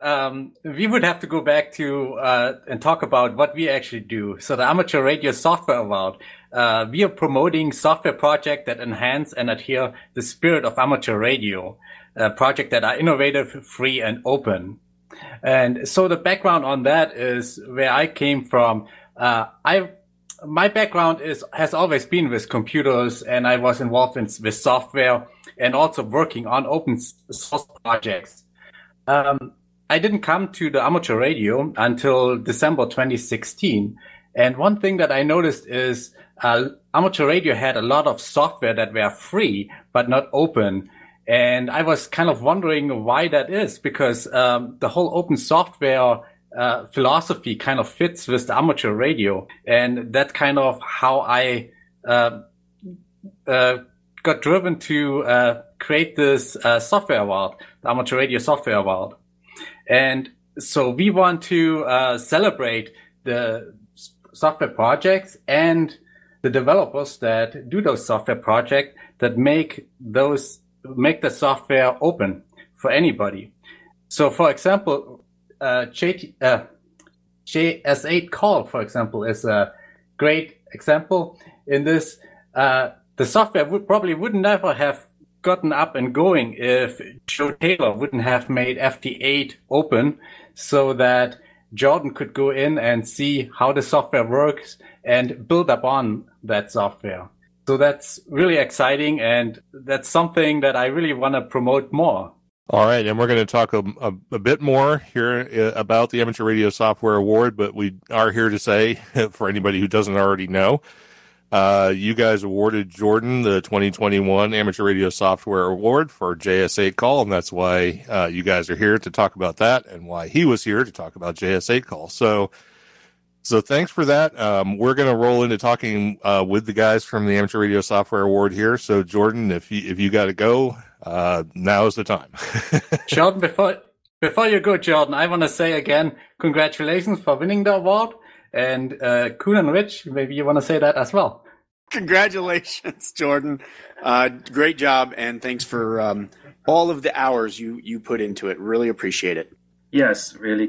um, we would have to go back to uh, and talk about what we actually do. So, the Amateur Radio Software Award. Uh, we are promoting software projects that enhance and adhere the spirit of amateur radio. Uh, project that are innovative, free, and open. And so the background on that is where I came from. Uh, I, my background is, has always been with computers, and I was involved in, with software and also working on open source projects. Um, I didn't come to the amateur radio until December twenty sixteen. And one thing that I noticed is, uh, amateur radio had a lot of software that were free, but not open. And I was kind of wondering why that is, because um, the whole open software uh, philosophy kind of fits with the amateur radio. And that's kind of how I uh, uh, got driven to uh, create this uh, software award, the Amateur Radio Software Award. And so we want to uh, celebrate the software projects and the developers that do those software projects that make those make the software open for anybody. So, for example, uh, J T, uh, J S eight Call, for example, is a great example in this. Uh, the software would probably would never have gotten up and going if Joe Taylor wouldn't have made F T eight open so that Jordan could go in and see how the software works and build upon that software. So that's really exciting, and that's something that I really want to promote more. All right, and we're going to talk a, a, a bit more here about the Amateur Radio Software Award, but we are here to say, for anybody who doesn't already know, uh, you guys awarded Jordan the twenty twenty-one Amateur Radio Software Award for J S eight Call, and that's why uh, you guys are here to talk about that, and why he was here to talk about J S eight Call. So... So thanks for that. Um, we're going to roll into talking uh, with the guys from the Amateur Radio Software Award here. So Jordan, if you if you got to go, uh, now is the time. Jordan, before before you go, Jordan, I want to say again, congratulations for winning the award. And uh, Kuhn and Rich, maybe you want to say that as well. Congratulations, Jordan. Uh, great job, and thanks for um, all of the hours you, you put into it. Really appreciate it. Yes, really,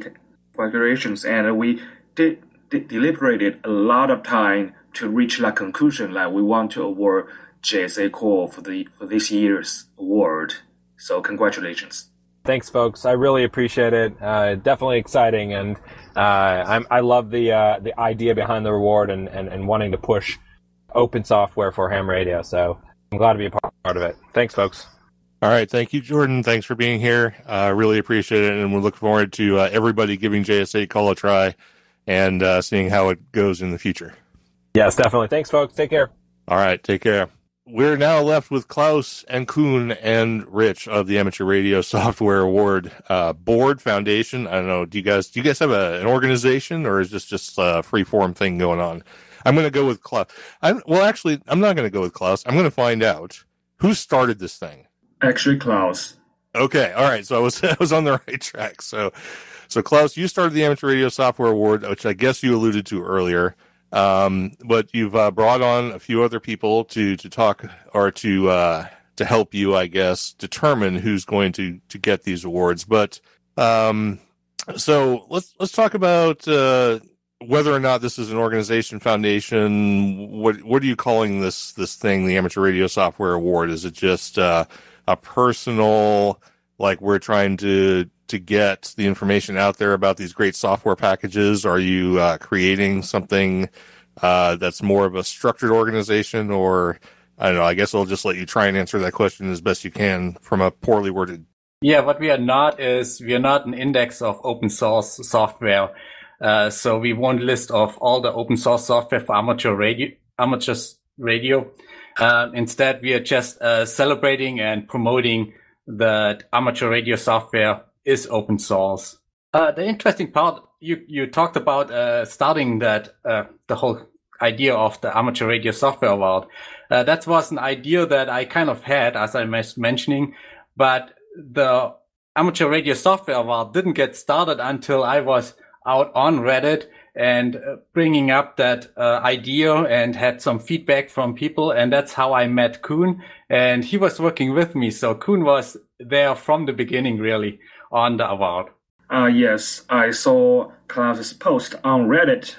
congratulations. And we did, did deliberated a lot of time to reach that conclusion that like we want to award J S eight Call for, the, for this year's award. So congratulations. Thanks, folks. I really appreciate it. Uh, definitely exciting, and uh, I'm, I love the uh, the idea behind the reward and, and, and wanting to push open software for ham radio. So I'm glad to be a part of it. Thanks, folks. All right. Thank you, Jordan. Thanks for being here. I uh, really appreciate it, and we look forward to uh, everybody giving J S eight Call a try and uh, seeing how it goes in the future. Yes, definitely. Thanks, folks. Take care. All right. Take care. We're now left with Klaus and Kuhn and Rich of the Amateur Radio Software Award uh, Board Foundation. I don't know. Do you guys do you guys have a, an organization, or is this just a free form thing going on? I'm going to go with Klaus. I'm, well, actually, I'm not going to go with Klaus. I'm going to find out who started this thing. Actually, Klaus. Okay. All right. So I was I was on the right track. So so Klaus, you started the Amateur Radio Software Award, which I guess you alluded to earlier. Um, but you've uh, brought on a few other people to, to talk or to uh, to help you, I guess, determine who's going to, to get these awards. But um, so let's let's talk about uh, whether or not this is an organization, foundation. What what are you calling this this thing? The Amateur Radio Software Award? Is it just uh, a personal, like we're trying to to get the information out there about these great software packages? Are you uh, creating something uh, that's more of a structured organization? Or, I don't know, I guess I'll just let you try and answer that question as best you can from a poorly worded. Yeah, what we are not is we are not an index of open source software. Uh, so we won't list off all the open source software for amateur radio. Amateur radio. Uh, instead, we are just uh, celebrating and promoting that amateur radio software is open source. Uh, the interesting part, you, you talked about uh, starting that, uh, the whole idea of the Amateur Radio Software Award. Uh, that was an idea that I kind of had, as I was mentioning, but the Amateur Radio Software Award didn't get started until I was out on Reddit and uh, bringing up that uh, idea and had some feedback from people. And that's how I met Kuhn, and he was working with me. So Kuhn was there from the beginning, really, on the award. Uh, yes, I saw Klaus's post on Reddit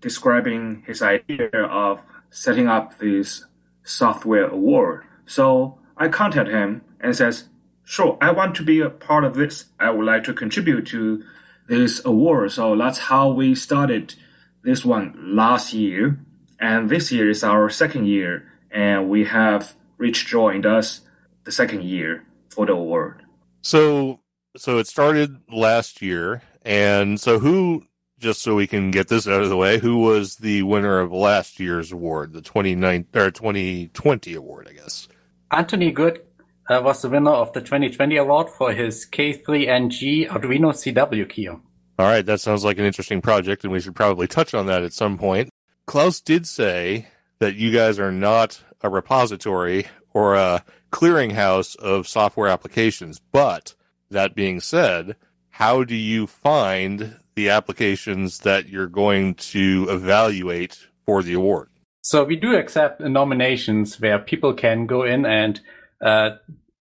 describing his idea of setting up this software award. So I contacted him and says, sure, I want to be a part of this. I would like to contribute to this award. So that's how we started this one last year. And this year is our second year. And we have Rich joined us the second year for the award. So... So it started last year, and so who, just so we can get this out of the way, who was the winner of last year's award, the twenty nineteen, or twenty twenty award, I guess? Anthony Good uh, was the winner of the twenty twenty award for his K three N G Arduino C W key. All right, that sounds like an interesting project, and we should probably touch on that at some point. Klaus did say that you guys are not a repository or a clearinghouse of software applications, but... That being said, how do you find the applications that you're going to evaluate for the award? So we do accept nominations where people can go in and uh,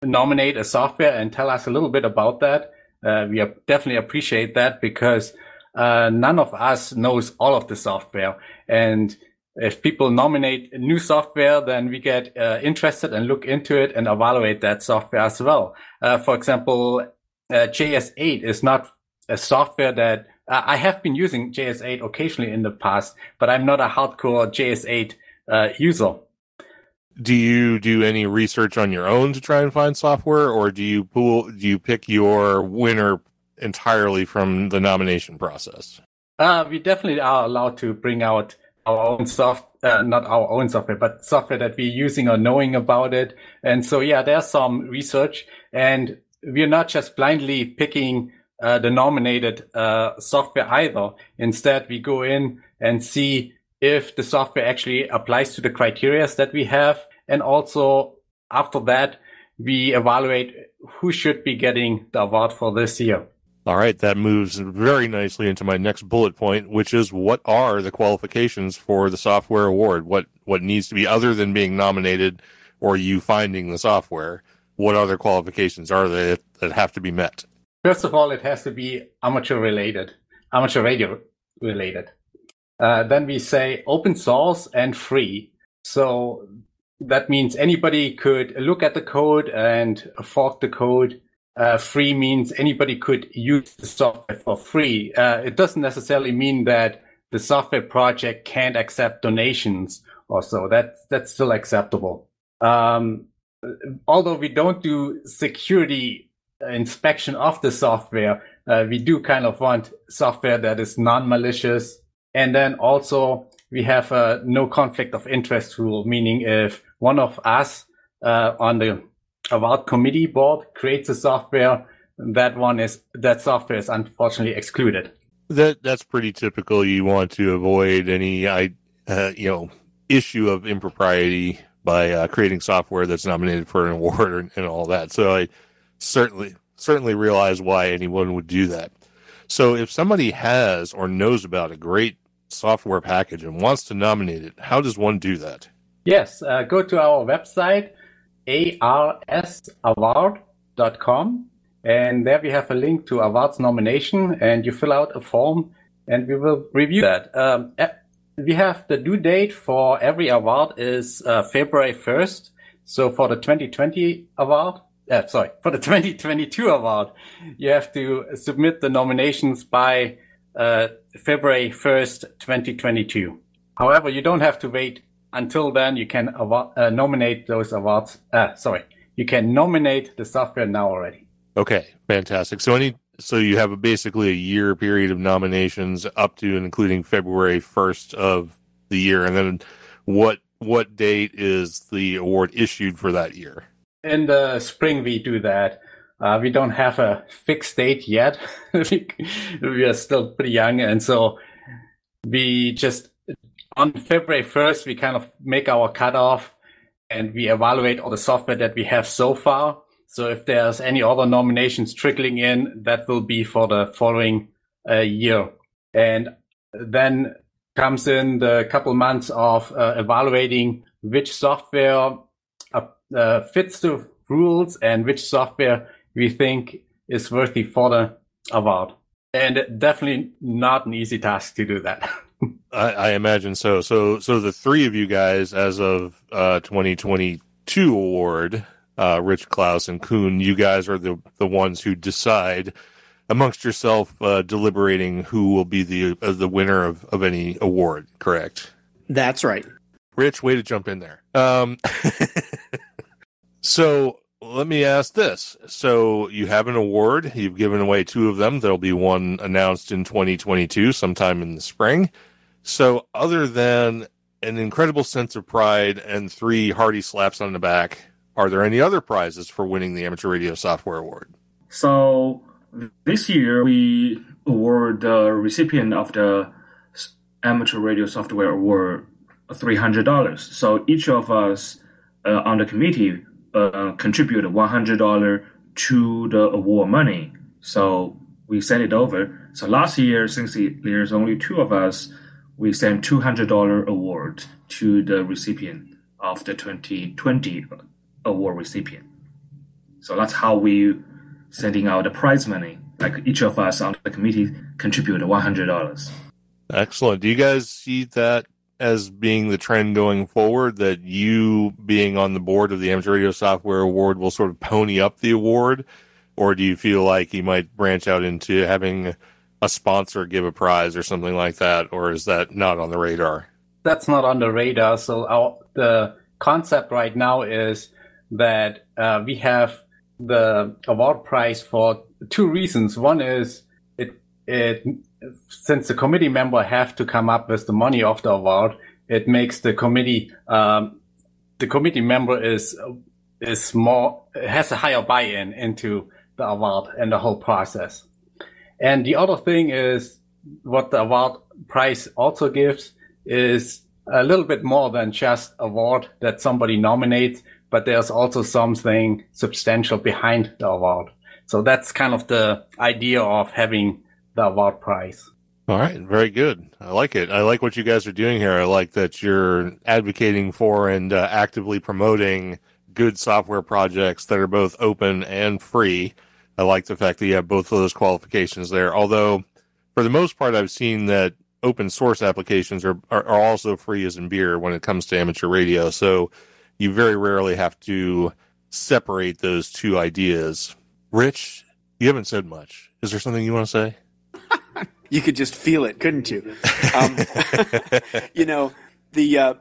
nominate a software and tell us a little bit about that. Uh, we definitely appreciate that because uh, none of us knows all of the software. And if people nominate new software, then we get uh, interested and look into it and evaluate that software as well. Uh, for example, uh, J S eight is not a software that uh, I have been using J S eight occasionally in the past, but I'm not a hardcore J S eight uh, user. Do you do any research on your own to try and find software, or do you pool, do you pick your winner entirely from the nomination process? Uh, we definitely are allowed to bring out our own soft, uh, not our own software, but software that we're using or knowing about it. And so, yeah, there's some research, and we're not just blindly picking uh, the nominated uh, software either. Instead, we go in and see if the software actually applies to the criteria that we have. And also after that, we evaluate who should be getting the award for this year. All right, that moves very nicely into my next bullet point, which is what are the qualifications for the software award? What what needs to be, other than being nominated or you finding the software, what other qualifications are there that have to be met? First of all, it has to be amateur related, amateur radio related. Uh, then we say open source and free. So that means anybody could look at the code and fork the code. Uh, free means anybody could use the software for free. Uh, it doesn't necessarily mean that the software project can't accept donations or so. That, that's still acceptable. Um, although we don't do security inspection of the software, uh, we do kind of want software that is non-malicious. And then also we have a no conflict of interest rule, meaning if one of us uh, on the Award committee board creates a software, that one is that software is unfortunately excluded. That that's pretty typical. You want to avoid any I uh, you know issue of impropriety by uh, creating software that's nominated for an award and, and all that. So I certainly certainly realize why anyone would do that. So if somebody has or knows about a great software package and wants to nominate it, how does one do that? Yes, uh, go to our website, a r s award dot com, and there we have a link to awards nomination, and you fill out a form and we will review that. Um, we have the due date for every award is uh, February first. So for the twenty twenty award, uh, sorry, for the twenty twenty-two award, you have to submit the nominations by uh, February first, twenty twenty-two. However, you don't have to wait until then. You can award, uh, nominate those awards. Uh, sorry, you can nominate the software now already. Okay, fantastic. So any, so you have a, basically a year period of nominations up to and including February first of the year, and then what what date is the award issued for that year? In the spring, we do that. Uh, we don't have a fixed date yet. We are still pretty young, and so we just. On February first, we kind of make our cutoff and we evaluate all the software that we have so far. So if there's any other nominations trickling in, that will be for the following uh, year. And then comes in the couple months of uh, evaluating which software uh, uh, fits the rules and which software we think is worthy for the award. And definitely not an easy task to do that. I, I imagine so. So, so the three of you guys, as of uh, twenty twenty-two award, uh, Rich, Klaus, and Kuhn, you guys are the the ones who decide amongst yourself, uh, deliberating who will be the uh, the winner of, of any award. Correct? That's right. Rich, way to jump in there. Um, so let me ask this: so you have an award. You've given away two of them. There'll be one announced in twenty twenty-two, sometime in the spring. So other than an incredible sense of pride and three hearty slaps on the back, are there any other prizes for winning the Amateur Radio Software Award? So this year we award the recipient of the Amateur Radio Software Award three hundred dollars. So each of us uh, on the committee uh, contributed one hundred dollars to the award money. So we sent it over. So last year, since there's only two of us, we sent two hundred dollars award to the recipient of the twenty twenty award recipient. So that's how we sending out the prize money. Like each of us on the committee contributed one hundred dollars. Excellent. Do you guys see that as being the trend going forward, that you being on the board of the Amateur Radio Software Award will sort of pony up the award? Or do you feel like you might branch out into having a sponsor give a prize or something like that, or is that not on the radar? That's not on the radar. So our, the concept right now is that uh, we have the award prize for two reasons. One is it, it since the committee member have to come up with the money of the award, it makes the committee um, the committee member is is more has a higher buy-in into the award and the whole process. And the other thing is what the award prize also gives is a little bit more than just award that somebody nominates, but there's also something substantial behind the award. So that's kind of the idea of having the award prize. All right. Very good. I like it. I like what you guys are doing here. I like that you're advocating for and uh, actively promoting good software projects that are both open and free. I like the fact that you have both of those qualifications there. Although, for the most part, I've seen that open source applications are, are, are also free as in beer when it comes to amateur radio. So you very rarely have to separate those two ideas. Rich, you haven't said much. Is there something you want to say? You could just feel it, couldn't you? Um, you know, the uh,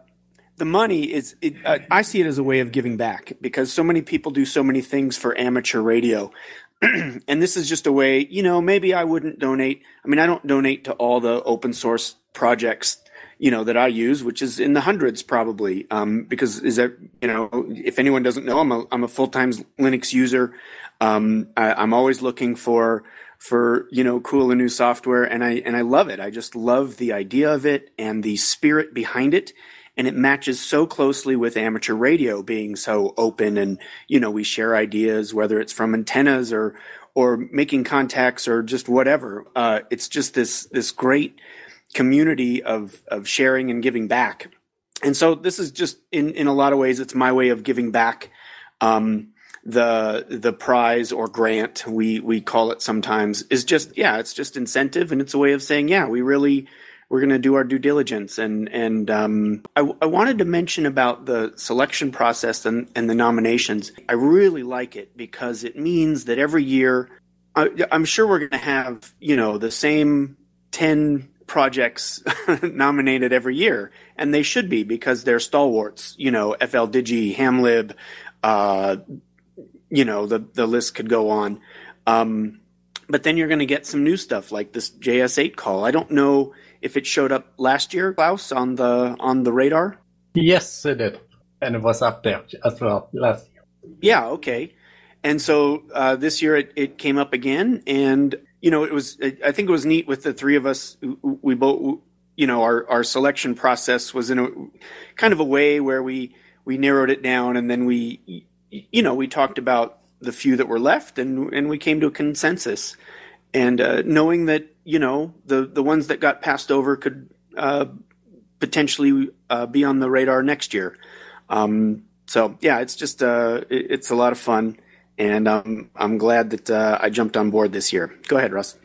the money is it, uh, – I see it as a way of giving back because so many people do so many things for amateur radio. And this is just a way – you know, maybe I wouldn't donate – I mean, I don't donate to all the open source projects, you know, that I use, which is in the hundreds probably um, because is that – you know, if anyone doesn't know, I'm a, I'm a full-time Linux user. Um, I, I'm always looking for – for, you know, cool and new software. And I, and I love it. I just love the idea of it and the spirit behind it. And it matches so closely with amateur radio being so open. And, you know, we share ideas, whether it's from antennas or, or making contacts or just whatever. Uh, it's just this, this great community of, of sharing and giving back. And so this is just in, in a lot of ways, it's my way of giving back, um, the the prize or grant we we call it sometimes is just yeah it's just incentive, and it's a way of saying yeah we really we're going to do our due diligence. And and um I, I wanted to mention about the selection process and, and the nominations. I really like it because it means that every year I, I'm sure we're going to have you know the same ten projects nominated every year, and they should be because they're stalwarts, you know F L Digi, Hamlib, uh You know, the, the list could go on. Um, but then you're going to get some new stuff like this J S eight call. I don't know if it showed up last year, Klaus, on the on the radar. Yes, it did. And it was up there as well last year. Yeah, okay. And so uh, this year it, it came up again. And, you know, it was I think it was neat with the three of us. We both, you know, our, our selection process was in a kind of a way where we, we narrowed it down, and then we – You know, we talked about the few that were left, and and we came to a consensus. And uh, knowing that, you know, the, the ones that got passed over could uh, potentially uh, be on the radar next year. Um, so, yeah, it's just uh, it, it's a lot of fun. And um, I'm glad that uh, I jumped on board this year. Go ahead, Russ.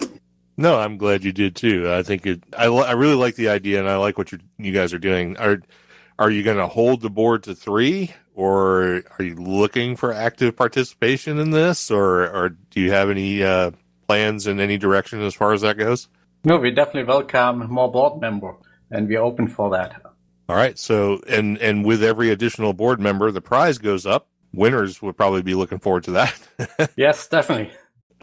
No, I'm glad you did, too. I think it. I, I really like the idea, and I like what you you guys are doing. Are, are you going to hold the board to three? Or are you looking for active participation in this, or, or do you have any uh, plans in any direction as far as that goes? No, we definitely welcome more board members, and we're open for that. All right. So, and, and with every additional board member, the prize goes up. Winners would probably be looking forward to that. Yes, definitely.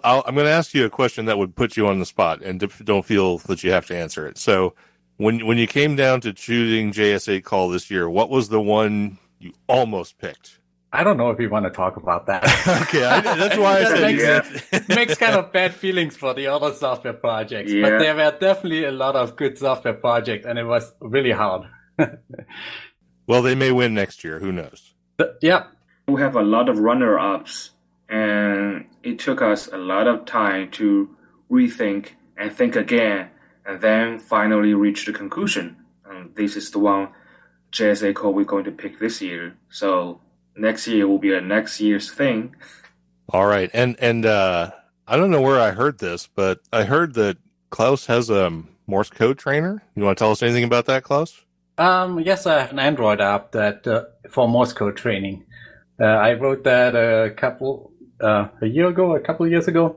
I'll, I'm going to ask you a question that would put you on the spot, and don't feel that you have to answer it. So, when when you came down to choosing J S eight Call this year, what was the one you almost picked? I don't know if we want to talk about that. Okay, I, that's why I said makes, yeah. It makes kind of bad feelings for the other software projects, yeah. But there were definitely a lot of good software projects, and it was really hard. Well, they may win next year. Who knows? But, yeah. We have a lot of runner-ups, and it took us a lot of time to rethink and think again, and then finally reach the conclusion. And this is the one J S eight Call we're going to pick this year. So next year will be a next year's thing. All right. And and uh, I don't know where I heard this, but I heard that Klaus has a Morse code trainer. You want to tell us anything about that, Klaus? Um, yes, I have an Android app that uh, for Morse code training. Uh, I wrote that a couple, uh, a year ago, a couple years ago.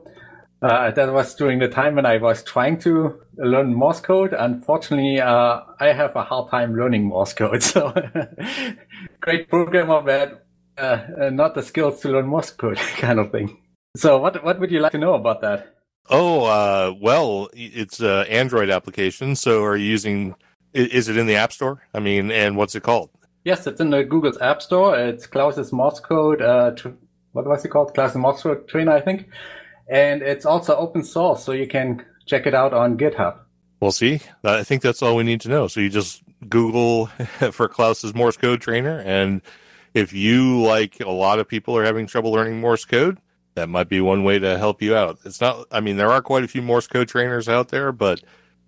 Uh, that was during the time when I was trying to learn Morse code. Unfortunately, uh, I have a hard time learning Morse code. So, great programmer, but uh, not the skills to learn Morse code kind of thing. So, what what would you like to know about that? Oh, uh, well, it's an Android application. So, are you using? Is it in the App Store? I mean, and what's it called? Yes, it's in the Google's App Store. It's Klaus's Morse code. Uh, what was it called? Klaus's Morse code trainer, I think. And it's also open source, so you can check it out on GitHub. Well, see, I think that's all we need to know. So you just Google for Klaus's Morse code trainer. And if you, like a lot of people, are having trouble learning Morse code, that might be one way to help you out. It's not, I mean, there are quite a few Morse code trainers out there, but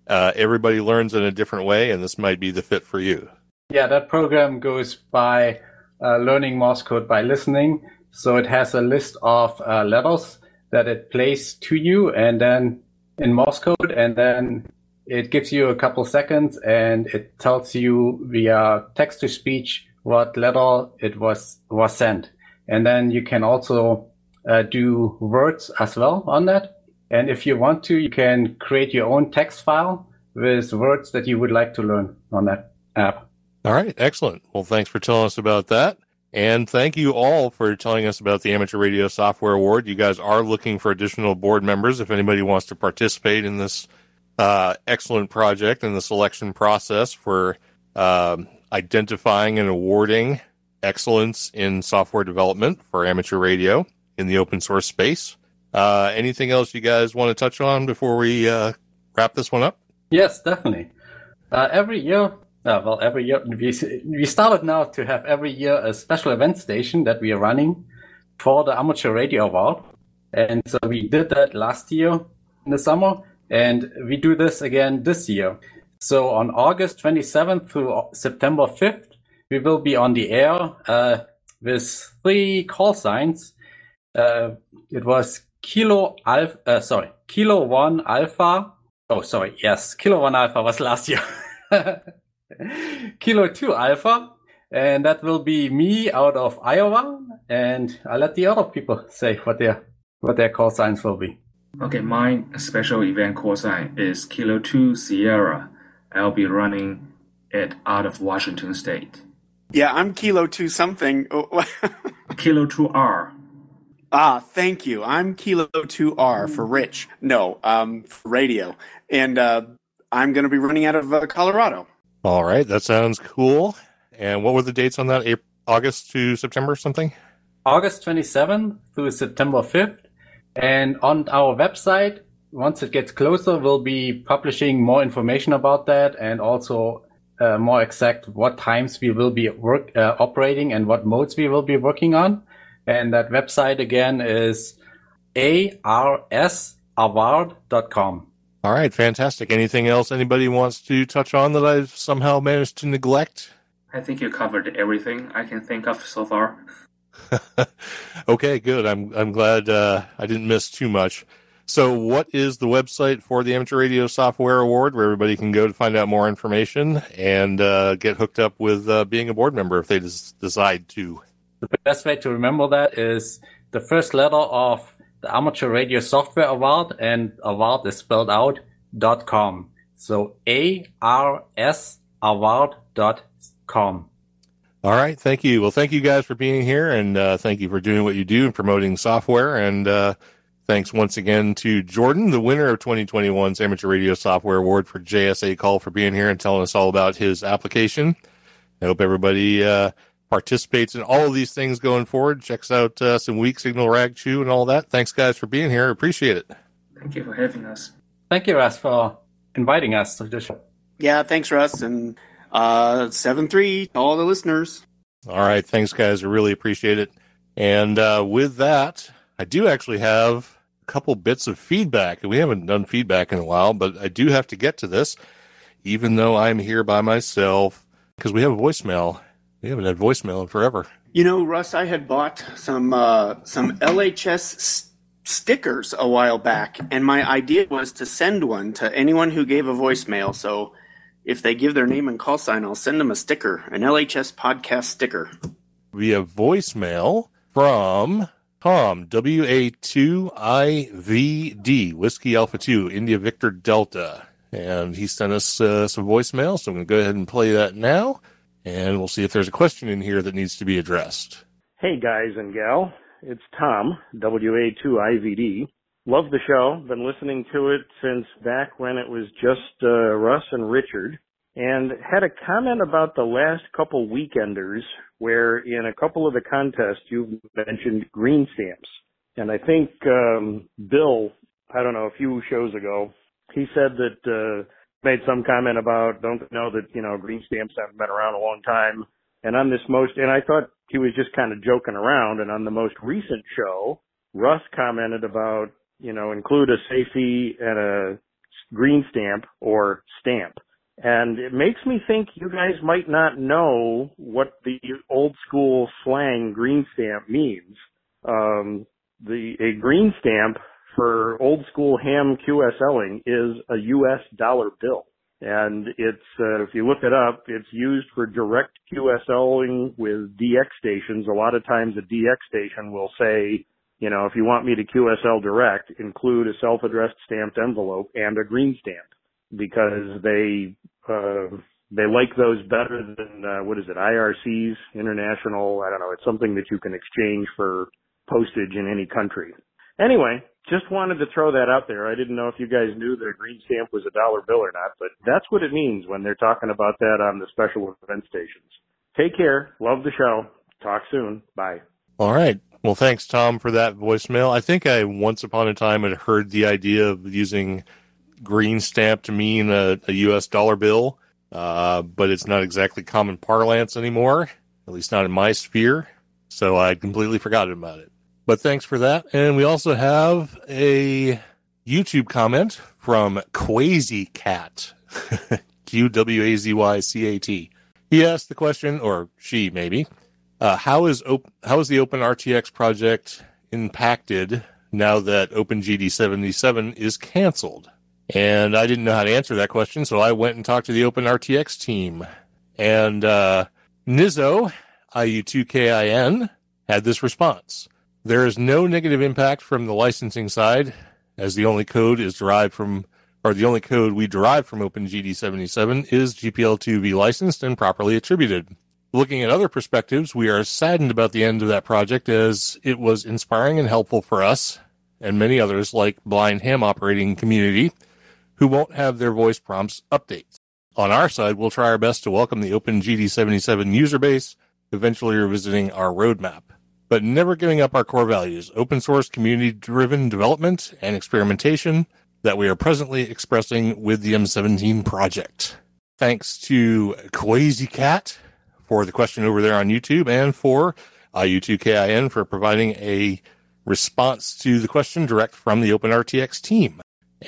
uh, everybody learns in a different way, and this might be the fit for you. Yeah, that program goes by uh, learning Morse code by listening. So it has a list of uh, letters that it plays to you, and then in Morse code, and then it gives you a couple seconds, and it tells you via text to speech what letter it was was sent. And then you can also uh, do words as well on that. And if you want to, you can create your own text file with words that you would like to learn on that app. All right, excellent. Well, thanks for telling us about that. And thank you all for telling us about the Amateur Radio Software Award. You guys are looking for additional board members if anybody wants to participate in this uh, excellent project and the selection process for um, identifying and awarding excellence in software development for amateur radio in the open source space. Uh, anything else you guys want to touch on before we uh, wrap this one up? Yes, definitely. Uh, every year, uh, well, every year, we, we started now to have every year a special event station that we are running for the Amateur Radio Award. And so we did that last year in the summer, and we do this again this year. So on August twenty-seventh through September fifth, we will be on the air uh, with three call signs. Uh, it was Kilo Alpha, uh, sorry, Kilo One Alpha. Oh, sorry, yes, Kilo One Alpha was last year. Kilo Two Alpha, and that will be me out of Iowa. And I'll let the other people say what their what their call signs will be. Okay, my special event call sign is Kilo Two Sierra. I'll be running it out of Washington State. Yeah, I'm Kilo two something. Kilo two R. Ah, thank you. I'm Kilo two R for Rich. No, um, for radio. And uh, I'm going to be running out of uh, Colorado. All right, that sounds cool. And what were the dates on that? April, August to September something? August twenty-seventh through September fifth. And on our website, once it gets closer, we'll be publishing more information about that, and also Uh, more exact what times we will be work uh, operating and what modes we will be working on. And that website again is a r s award dot com. All right, fantastic. Anything else anybody wants to touch on that I've somehow managed to neglect? I think you covered everything I can think of so far. Okay, good. I'm I'm glad uh, I didn't miss too much. So what is the website for the Amateur Radio Software Award where everybody can go to find out more information and uh, get hooked up with uh, being a board member if they des- decide to? The best way to remember that is the first letter of the Amateur Radio Software Award, and award is spelled out, .com. So A R S award dot com. All right. Thank you. Well, thank you guys for being here, and uh, thank you for doing what you do and promoting software, and uh thanks once again to Jordan, the winner of twenty twenty-one's Amateur Radio Software Award for J S eight Call, for being here and telling us all about his application. I hope everybody uh, participates in all of these things going forward, checks out uh, some weak signal rag chew and all that. Thanks, guys, for being here. Appreciate it. Thank you for having us. Thank you, Russ, for inviting us to the show. Yeah, thanks, Russ, and uh, seven three to all the listeners. All right. Thanks, guys. I really appreciate it. And uh, with that, I do actually have couple bits of feedback. We haven't done feedback in a while, but I do have to get to this, even though I'm here by myself, because we have a voicemail. We haven't had voicemail in forever. You know, Russ, I had bought some uh, some L H S s- stickers a while back, and my idea was to send one to anyone who gave a voicemail. So if they give their name and call sign, I'll send them a sticker, an L H S podcast sticker. We have voicemail from Tom, W A two I V D, Whiskey Alpha two, India Victor Delta. And he sent us uh, some voicemail, so I'm going to go ahead and play that now, and we'll see if there's a question in here that needs to be addressed. Hey, guys and gal. It's Tom, W A two I V D. Love the show. Been listening to it since back when it was just uh, Russ and Richard. And had a comment about the last couple weekenders where in a couple of the contests you've mentioned green stamps. And I think um, Bill, I don't know, a few shows ago, he said that, uh, made some comment about, don't know that, you know, green stamps haven't been around a long time. And on this most, and I thought he was just kind of joking around, and on the most recent show, Russ commented about, you know, include a safety and a green stamp or stamp. And it makes me think you guys might not know what the old school slang green stamp means. Um, the, a green stamp for old school ham QSLing is a U S dollar bill. And it's, uh, if you look it up, it's used for direct QSLing with D X stations. A lot of times a D X station will say, you know, if you want me to Q S L direct, include a self-addressed stamped envelope and a green stamp, because they, uh, they like those better than, uh, what is it, I R Cs, international, I don't know, it's something that you can exchange for postage in any country. Anyway, just wanted to throw that out there. I didn't know if you guys knew that a green stamp was a dollar bill or not, but that's what it means when they're talking about that on the special event stations. Take care. Love the show. Talk soon. Bye. All right. Well, thanks, Tom, for that voicemail. I think I once upon a time had heard the idea of using green stamp to mean a, a U S dollar bill, uh, but it's not exactly common parlance anymore, at least not in my sphere, so I completely forgot about it. But thanks for that. And we also have a YouTube comment from QuazyCat, Q W A Z Y C A T. He asked the question, or she maybe, uh, how is op- how is the OpenRTX project impacted now that OpenGD seventy-seven is canceled? And I didn't know how to answer that question, so I went and talked to the OpenRTX team. And uh, Nizzo, I U two K I N, had this response. There is no negative impact from the licensing side, as the only code is derived from, or the only code we derive from OpenGD seventy-seven is G P L two V licensed and properly attributed. Looking at other perspectives, we are saddened about the end of that project, as it was inspiring and helpful for us and many others like blind ham operating community who won't have their voice prompts updates. On our side, we'll try our best to welcome the OpenGD seventy-seven user base, eventually revisiting our roadmap, but never giving up our core values, open source, community-driven development and experimentation that we are presently expressing with the M seventeen project. Thanks to QuazyCat for the question over there on YouTube, and for I U two K I N for providing a response to the question direct from the OpenRTX team.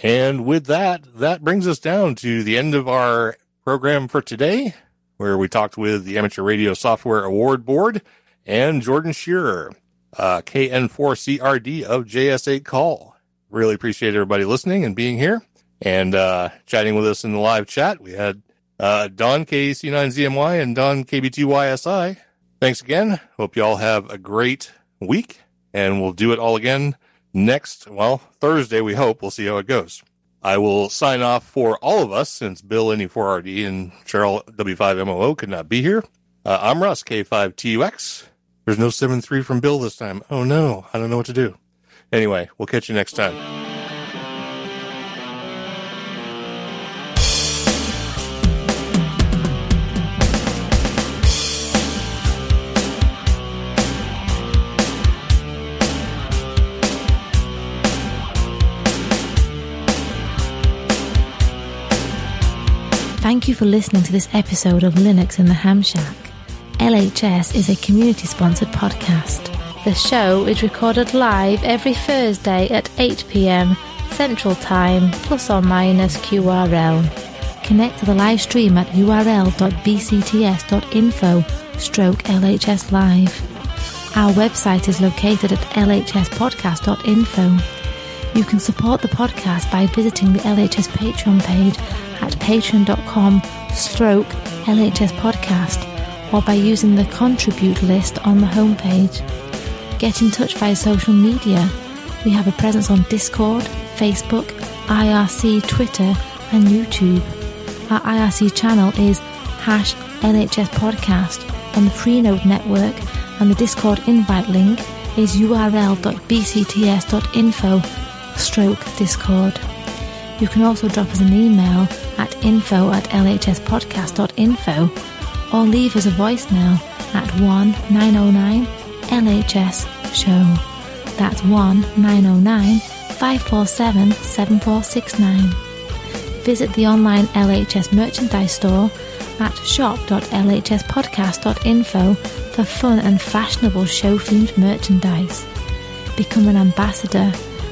And with that, that brings us down to the end of our program for today, where we talked with the Amateur Radio Software Award Board and Jordan Sherer, uh, K N four C R D of J S eight Call. Really appreciate everybody listening and being here and uh, chatting with us in the live chat. We had uh, Don K C nine Z M Y and Don K B T Y S I. Thanks again. Hope you all have a great week, and we'll do it all again next, well, Thursday, we hope. We'll see how it goes. I will sign off for all of us, since Bill N E four R D and Cheryl W five M O O could not be here. Uh, I'm Russ, K five T U X. There's no seven three from Bill this time. Oh, no. I don't know what to do. Anyway, we'll catch you next time. Thank you for listening to this episode of Linux in the Ham Shack. L H S is a community-sponsored podcast. The show is recorded live every Thursday at eight p.m. Central Time, plus or minus Q R L. Connect to the live stream at url.bcts.info stroke LHS live. Our website is located at l h s podcast dot info. You can support the podcast by visiting the L H S Patreon page at patreon.com stroke LHS podcast, or by using the contribute list on the homepage. Get in touch via social media. We have a presence on Discord, Facebook, I R C, Twitter, and YouTube. Our I R C channel is hash L H S podcast on the Freenode network, and the Discord invite link is url.bcts.info stroke Discord. You can also drop us an email at info at lhspodcast.info, or leave us a voicemail at one nine zero nine L H S show. That's one nine zero nine five four seven seven four six nine. Visit the online L H S merchandise store at shop.lhspodcast.info for fun and fashionable show-themed merchandise. become an ambassador